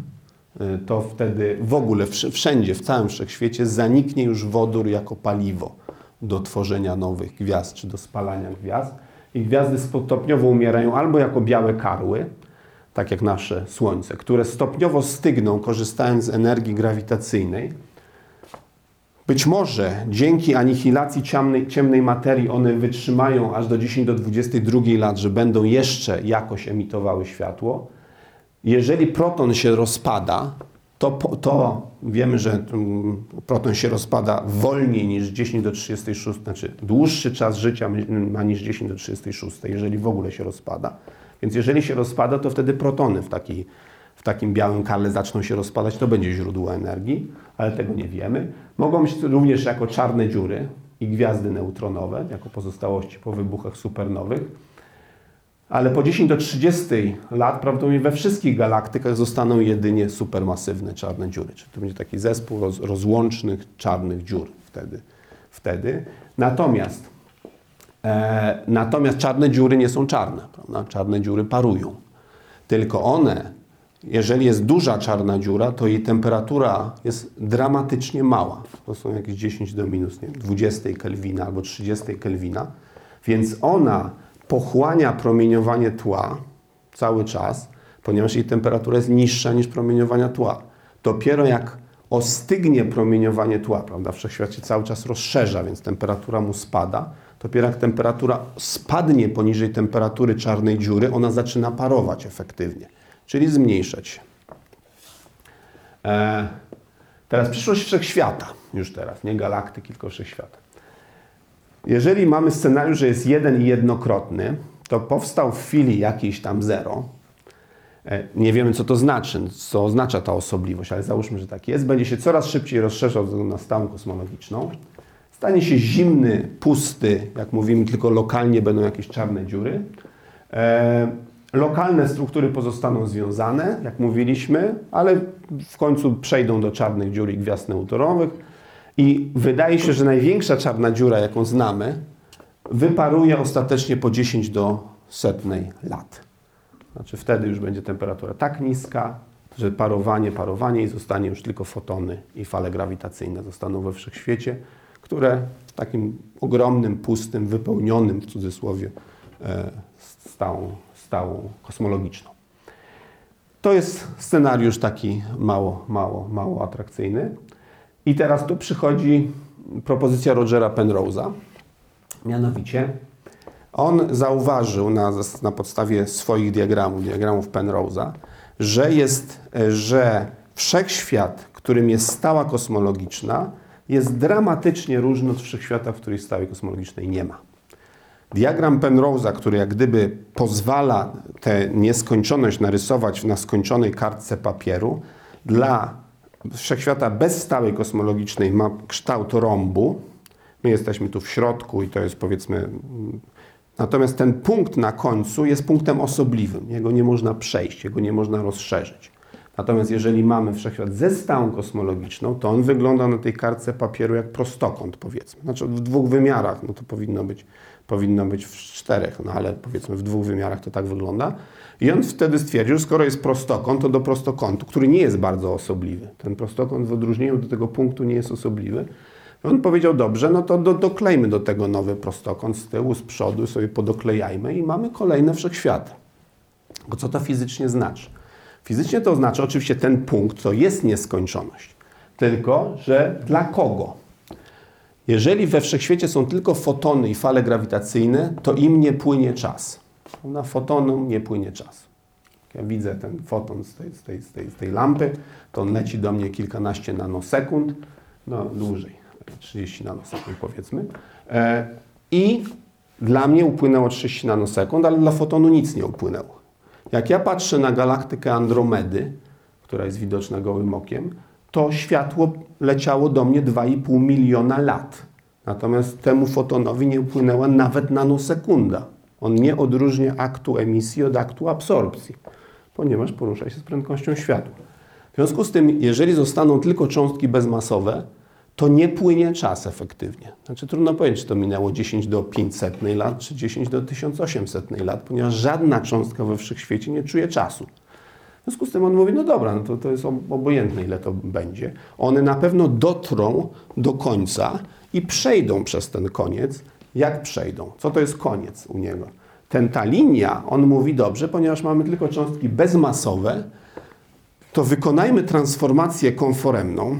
To wtedy w ogóle wszędzie, w całym wszechświecie zaniknie już wodór jako paliwo do tworzenia nowych gwiazd czy do spalania gwiazd. I gwiazdy stopniowo umierają albo jako białe karły, tak jak nasze Słońce, które stopniowo stygną, korzystając z energii grawitacyjnej. Być może dzięki anihilacji ciemnej, ciemnej materii one wytrzymają aż do dziesięciu do dwudziestu dwóch lat, że będą jeszcze jakoś emitowały światło. Jeżeli proton się rozpada, to, to wiemy, że proton się rozpada wolniej niż dziesięć do trzydziestu sześciu, znaczy dłuższy czas życia ma niż dziesięć do trzydziestu sześciu, jeżeli w ogóle się rozpada. Więc jeżeli się rozpada, to wtedy protony w takiej w takim białym karle zaczną się rozpadać, to będzie źródło energii, ale tego nie wiemy. Mogą być również jako czarne dziury i gwiazdy neutronowe, jako pozostałości po wybuchach supernowych, ale po dziesięciu do trzydziestu lat prawdopodobnie we wszystkich galaktykach zostaną jedynie supermasywne czarne dziury, czyli to będzie taki zespół roz, rozłącznych czarnych dziur wtedy. wtedy. Natomiast, e, natomiast czarne dziury nie są czarne, prawda? Czarne dziury parują, tylko one jeżeli jest duża czarna dziura, to jej temperatura jest dramatycznie mała. To są jakieś dziesięć do minus dwudziestu kelwina albo trzydziestu kelwina. Więc ona pochłania promieniowanie tła cały czas, ponieważ jej temperatura jest niższa niż promieniowania tła. Dopiero jak ostygnie promieniowanie tła, prawda? Wszechświat się cały czas rozszerza, więc temperatura mu spada. Dopiero jak temperatura spadnie poniżej temperatury czarnej dziury, ona zaczyna parować efektywnie. Czyli zmniejszać się. E, teraz przyszłość wszechświata. Już teraz, nie galaktyki, tylko wszechświata. Jeżeli mamy scenariusz, że jest jeden i jednokrotny, to powstał w chwili jakiś tam zero. E, nie wiemy, co to znaczy, co oznacza ta osobliwość, ale załóżmy, że tak jest. Będzie się coraz szybciej rozszerzał ze względu na stałą kosmologiczną. Stanie się zimny, pusty, jak mówimy, tylko lokalnie będą jakieś czarne dziury. E, Lokalne struktury pozostaną związane, jak mówiliśmy, ale w końcu przejdą do czarnych dziur i gwiazd neutronowych. I wydaje się, że największa czarna dziura, jaką znamy, wyparuje ostatecznie po dziesięć do setnej lat. Znaczy wtedy już będzie temperatura tak niska, że parowanie, parowanie i zostanie już tylko fotony i fale grawitacyjne zostaną we wszechświecie, które w takim ogromnym, pustym, wypełnionym w cudzysłowie stałą, stałą kosmologiczną. To jest scenariusz taki mało, mało, mało atrakcyjny. I teraz tu przychodzi propozycja Rogera Penrose'a. Mianowicie on zauważył na, na podstawie swoich diagramów, diagramów Penrose'a, że jest, że wszechświat, którym jest stała kosmologiczna, jest dramatycznie różny od wszechświata, w którym stałej kosmologicznej nie ma. Diagram Penrose'a, który jak gdyby pozwala tę nieskończoność narysować na skończonej kartce papieru, dla wszechświata bez stałej kosmologicznej ma kształt rąbu. My jesteśmy tu w środku i to jest powiedzmy... Natomiast ten punkt na końcu jest punktem osobliwym. Jego nie można przejść, jego nie można rozszerzyć. Natomiast jeżeli mamy wszechświat ze stałą kosmologiczną, to on wygląda na tej kartce papieru jak prostokąt, powiedzmy. Znaczy w dwóch wymiarach, no to powinno być, powinno być w czterech, no ale powiedzmy w dwóch wymiarach to tak wygląda. I on wtedy stwierdził, skoro jest prostokąt, to do prostokątu, który nie jest bardzo osobliwy. Ten prostokąt w odróżnieniu do tego punktu nie jest osobliwy. On powiedział, dobrze, no to do, doklejmy do tego nowy prostokąt z tyłu, z przodu, sobie podoklejajmy i mamy kolejne wszechświaty. Co to fizycznie znaczy? Fizycznie to oznacza oczywiście ten punkt, to jest nieskończoność. Tylko, że dla kogo? Jeżeli we wszechświecie są tylko fotony i fale grawitacyjne, to im nie płynie czas. Na fotonom nie płynie czas. Ja widzę ten foton z tej, z tej, z tej, z tej lampy, to on leci do mnie kilkanaście nanosekund, no dłużej, trzydzieści nanosekund powiedzmy. E, I dla mnie upłynęło trzydzieści nanosekund, ale dla fotonu nic nie upłynęło. Jak ja patrzę na galaktykę Andromedy, która jest widoczna gołym okiem, to światło leciało do mnie dwa i pół miliona lat. Natomiast temu fotonowi nie upłynęła nawet nanosekunda. On nie odróżnia aktu emisji od aktu absorpcji, ponieważ porusza się z prędkością światła. W związku z tym, jeżeli zostaną tylko cząstki bezmasowe, to nie płynie czas efektywnie. Znaczy trudno powiedzieć, czy to minęło dziesięć do pięćset lat, czy dziesięć do tysiąc osiemset lat, ponieważ żadna cząstka we wszechświecie nie czuje czasu. W związku z tym on mówi, no dobra, no to, to jest obojętne, ile to będzie. One na pewno dotrą do końca i przejdą przez ten koniec. Jak przejdą? Co to jest koniec u niego? Ten, ta linia, on mówi, dobrze, ponieważ mamy tylko cząstki bezmasowe, to wykonajmy transformację konforemną,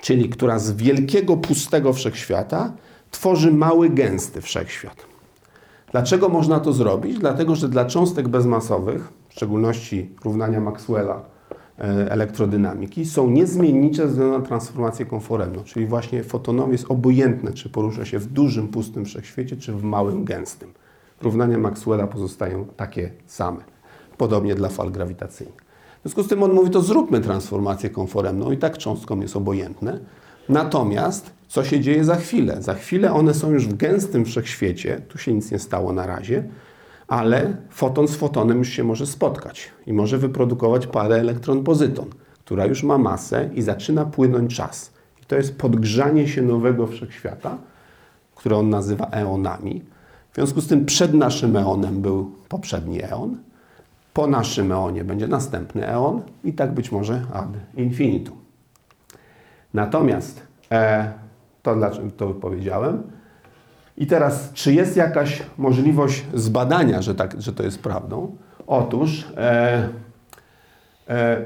czyli która z wielkiego, pustego wszechświata tworzy mały, gęsty wszechświat. Dlaczego można to zrobić? Dlatego, że dla cząstek bezmasowych, w szczególności równania Maxwella, elektrodynamiki, są niezmiennicze ze względu na transformację konforemną, czyli właśnie fotonowi jest obojętne, czy porusza się w dużym, pustym wszechświecie, czy w małym, gęstym. Równania Maxwella pozostają takie same, podobnie dla fal grawitacyjnych. W związku z tym on mówi, to zróbmy transformację konforemną i tak cząstkom jest obojętne. Natomiast co się dzieje za chwilę? Za chwilę one są już w gęstym wszechświecie, tu się nic nie stało na razie, ale foton z fotonem już się może spotkać i może wyprodukować parę elektron-pozyton, która już ma masę i zaczyna płynąć czas. I to jest podgrzanie się nowego wszechświata, które on nazywa eonami. W związku z tym przed naszym eonem był poprzedni eon, po naszym eonie będzie następny eon i tak być może ad infinitum. Natomiast, e, to dlaczego to powiedziałem, i teraz, czy jest jakaś możliwość zbadania, że, tak, że to jest prawdą? Otóż, e, e,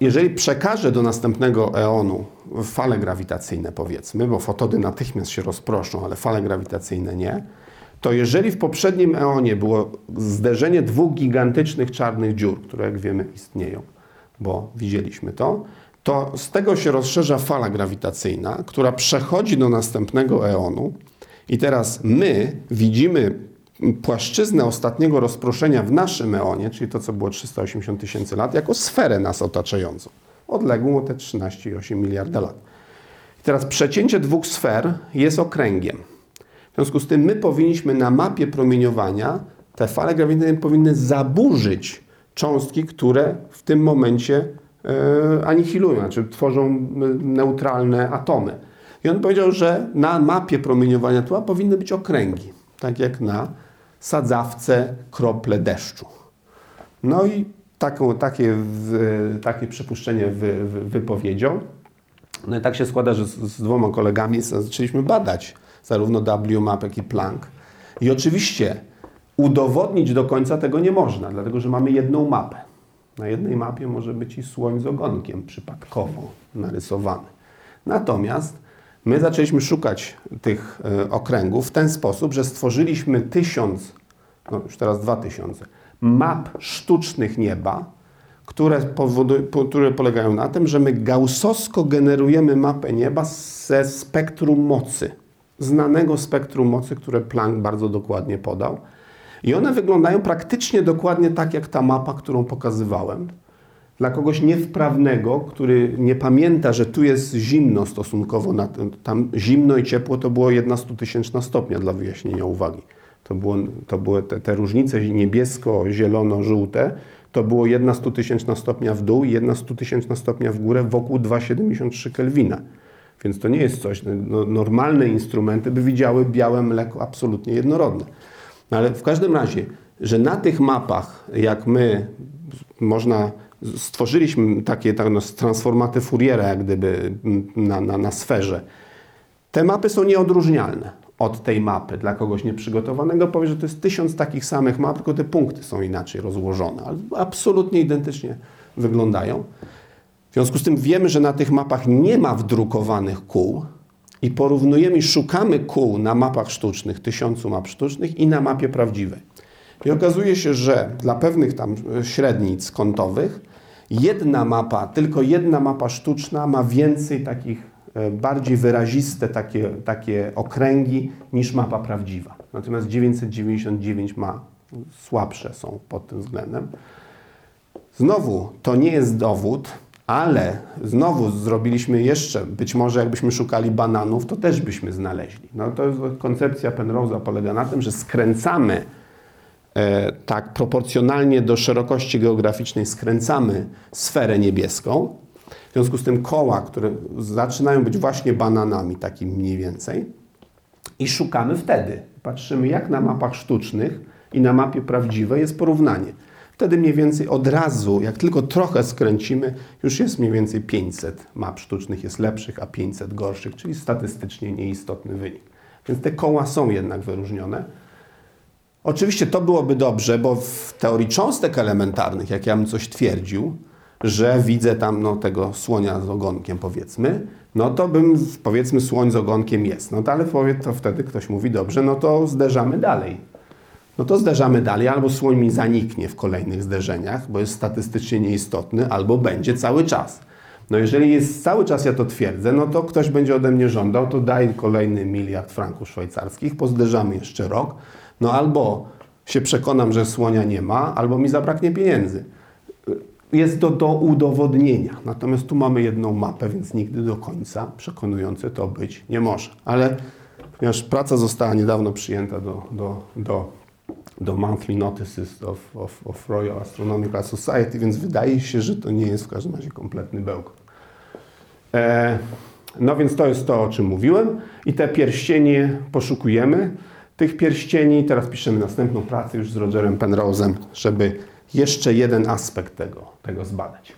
jeżeli przekażę do następnego eonu fale grawitacyjne, powiedzmy, bo fotony natychmiast się rozproszą, ale fale grawitacyjne nie, to jeżeli w poprzednim eonie było zderzenie dwóch gigantycznych czarnych dziur, które jak wiemy istnieją, bo widzieliśmy to, to z tego się rozszerza fala grawitacyjna, która przechodzi do następnego eonu i teraz my widzimy płaszczyznę ostatniego rozproszenia w naszym eonie, czyli to, co było trzysta osiemdziesiąt tysięcy lat, jako sferę nas otaczającą, odległą o te trzynaście i osiem dziesiątych miliarda lat. I teraz przecięcie dwóch sfer jest okręgiem. W związku z tym my powinniśmy na mapie promieniowania te fale grawitacyjne powinny zaburzyć cząstki, które w tym momencie e, anihilują, znaczy tworzą neutralne atomy. I on powiedział, że na mapie promieniowania tła powinny być okręgi, tak jak na sadzawce krople deszczu. No i taką, takie, w, takie przypuszczenie wy, wy, wypowiedział. No i tak się składa, że z, z dwoma kolegami zaczęliśmy badać zarówno W MAP, jak i Planck. I oczywiście udowodnić do końca tego nie można, dlatego że mamy jedną mapę. Na jednej mapie może być i słoń z ogonkiem przypadkowo narysowany. Natomiast my zaczęliśmy szukać tych y, okręgów w ten sposób, że stworzyliśmy tysiąc, no już teraz dwa tysiące, map sztucznych nieba, które, powoduj, po, które polegają na tym, że my gaussowsko generujemy mapę nieba ze spektrum mocy, znanego spektrum mocy, które Planck bardzo dokładnie podał. I one wyglądają praktycznie dokładnie tak, jak ta mapa, którą pokazywałem. Dla kogoś niewprawnego, który nie pamięta, że tu jest zimno stosunkowo, na tym, tam zimno i ciepło to było jedna stutysięczna stopnia, dla wyjaśnienia uwagi. To, było, to były te, te różnice niebiesko-zielono-żółte, to było jedna stutysięczna stopnia w dół i jedna stutysięczna stopnia w górę wokół dwa przecinek siedemdziesiąt trzy Kelwina. Więc to nie jest coś, no, normalne instrumenty by widziały białe mleko absolutnie jednorodne. No ale w każdym razie, że na tych mapach, jak my można... Stworzyliśmy takie tak, no, transformaty Fouriera, jak gdyby na, na, na sferze. Te mapy są nieodróżnialne od tej mapy. Dla kogoś nieprzygotowanego powie, że to jest tysiąc takich samych map, tylko te punkty są inaczej rozłożone. Ale absolutnie identycznie wyglądają. W związku z tym wiemy, że na tych mapach nie ma wdrukowanych kół i porównujemy i szukamy kół na mapach sztucznych, tysiącu map sztucznych i na mapie prawdziwej. I okazuje się, że dla pewnych tam średnic kątowych jedna mapa, tylko jedna mapa sztuczna ma więcej takich bardziej wyraziste takie, takie okręgi niż mapa prawdziwa. Natomiast dziewięćset dziewięćdziesiąt dziewięć ma słabsze są pod tym względem. Znowu to nie jest dowód, ale znowu zrobiliśmy jeszcze, być może jakbyśmy szukali bananów, to też byśmy znaleźli. No to jest koncepcja Penrose'a, polega na tym, że skręcamy E, tak proporcjonalnie do szerokości geograficznej skręcamy sferę niebieską. W związku z tym koła, które zaczynają być właśnie bananami, takimi mniej więcej, i szukamy wtedy. Patrzymy, jak na mapach sztucznych i na mapie prawdziwej jest porównanie. Wtedy mniej więcej od razu, jak tylko trochę skręcimy, już jest mniej więcej pięćset map sztucznych, jest lepszych, a pięćset gorszych, czyli statystycznie nieistotny wynik. Więc te koła są jednak wyróżnione. Oczywiście to byłoby dobrze, bo w teorii cząstek elementarnych, jak ja bym coś twierdził, że widzę tam no, tego słonia z ogonkiem, powiedzmy, no to bym, powiedzmy, słoń z ogonkiem jest. No to, ale powie, to wtedy ktoś mówi, dobrze, no to zderzamy dalej. No to zderzamy dalej, albo słoń mi zaniknie w kolejnych zderzeniach, bo jest statystycznie nieistotny, albo będzie cały czas. No jeżeli jest cały czas ja to twierdzę, no to ktoś będzie ode mnie żądał, to daj kolejny miliard franków szwajcarskich, pozderzamy jeszcze rok. No albo się przekonam, że słonia nie ma, albo mi zabraknie pieniędzy. Jest to do udowodnienia. Natomiast tu mamy jedną mapę, więc nigdy do końca przekonujące to być nie może. Ale ponieważ praca została niedawno przyjęta do, do, do, do Monthly Notices of, of, of Royal Astronomical Society, więc wydaje się, że to nie jest w każdym razie kompletny bełkot. E, no więc to jest to, o czym mówiłem. I te pierścienie poszukujemy. Tych pierścieni. Teraz piszemy następną pracę już z Rogerem Penrose'em, żeby jeszcze jeden aspekt tego, tego zbadać.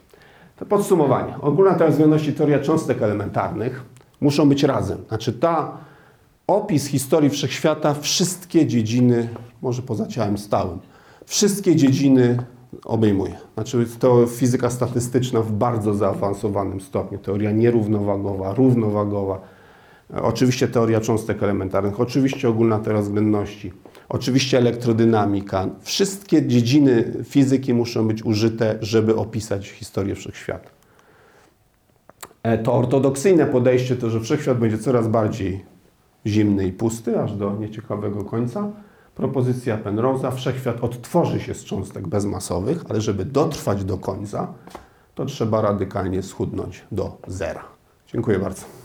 To podsumowanie. Ogólna teoria względności, teoria cząstek elementarnych muszą być razem. Znaczy ta opis historii wszechświata, wszystkie dziedziny, może poza ciałem stałym, wszystkie dziedziny obejmuje. Znaczy to fizyka statystyczna w bardzo zaawansowanym stopniu. Teoria nierównowagowa, równowagowa, oczywiście teoria cząstek elementarnych, oczywiście ogólna teoria względności, oczywiście elektrodynamika. Wszystkie dziedziny fizyki muszą być użyte, żeby opisać historię wszechświata. To ortodoksyjne podejście to, że wszechświat będzie coraz bardziej zimny i pusty, aż do nieciekawego końca. Propozycja Penrose'a, wszechświat odtworzy się z cząstek bezmasowych, ale żeby dotrwać do końca, to trzeba radykalnie schudnąć do zera. Dziękuję bardzo.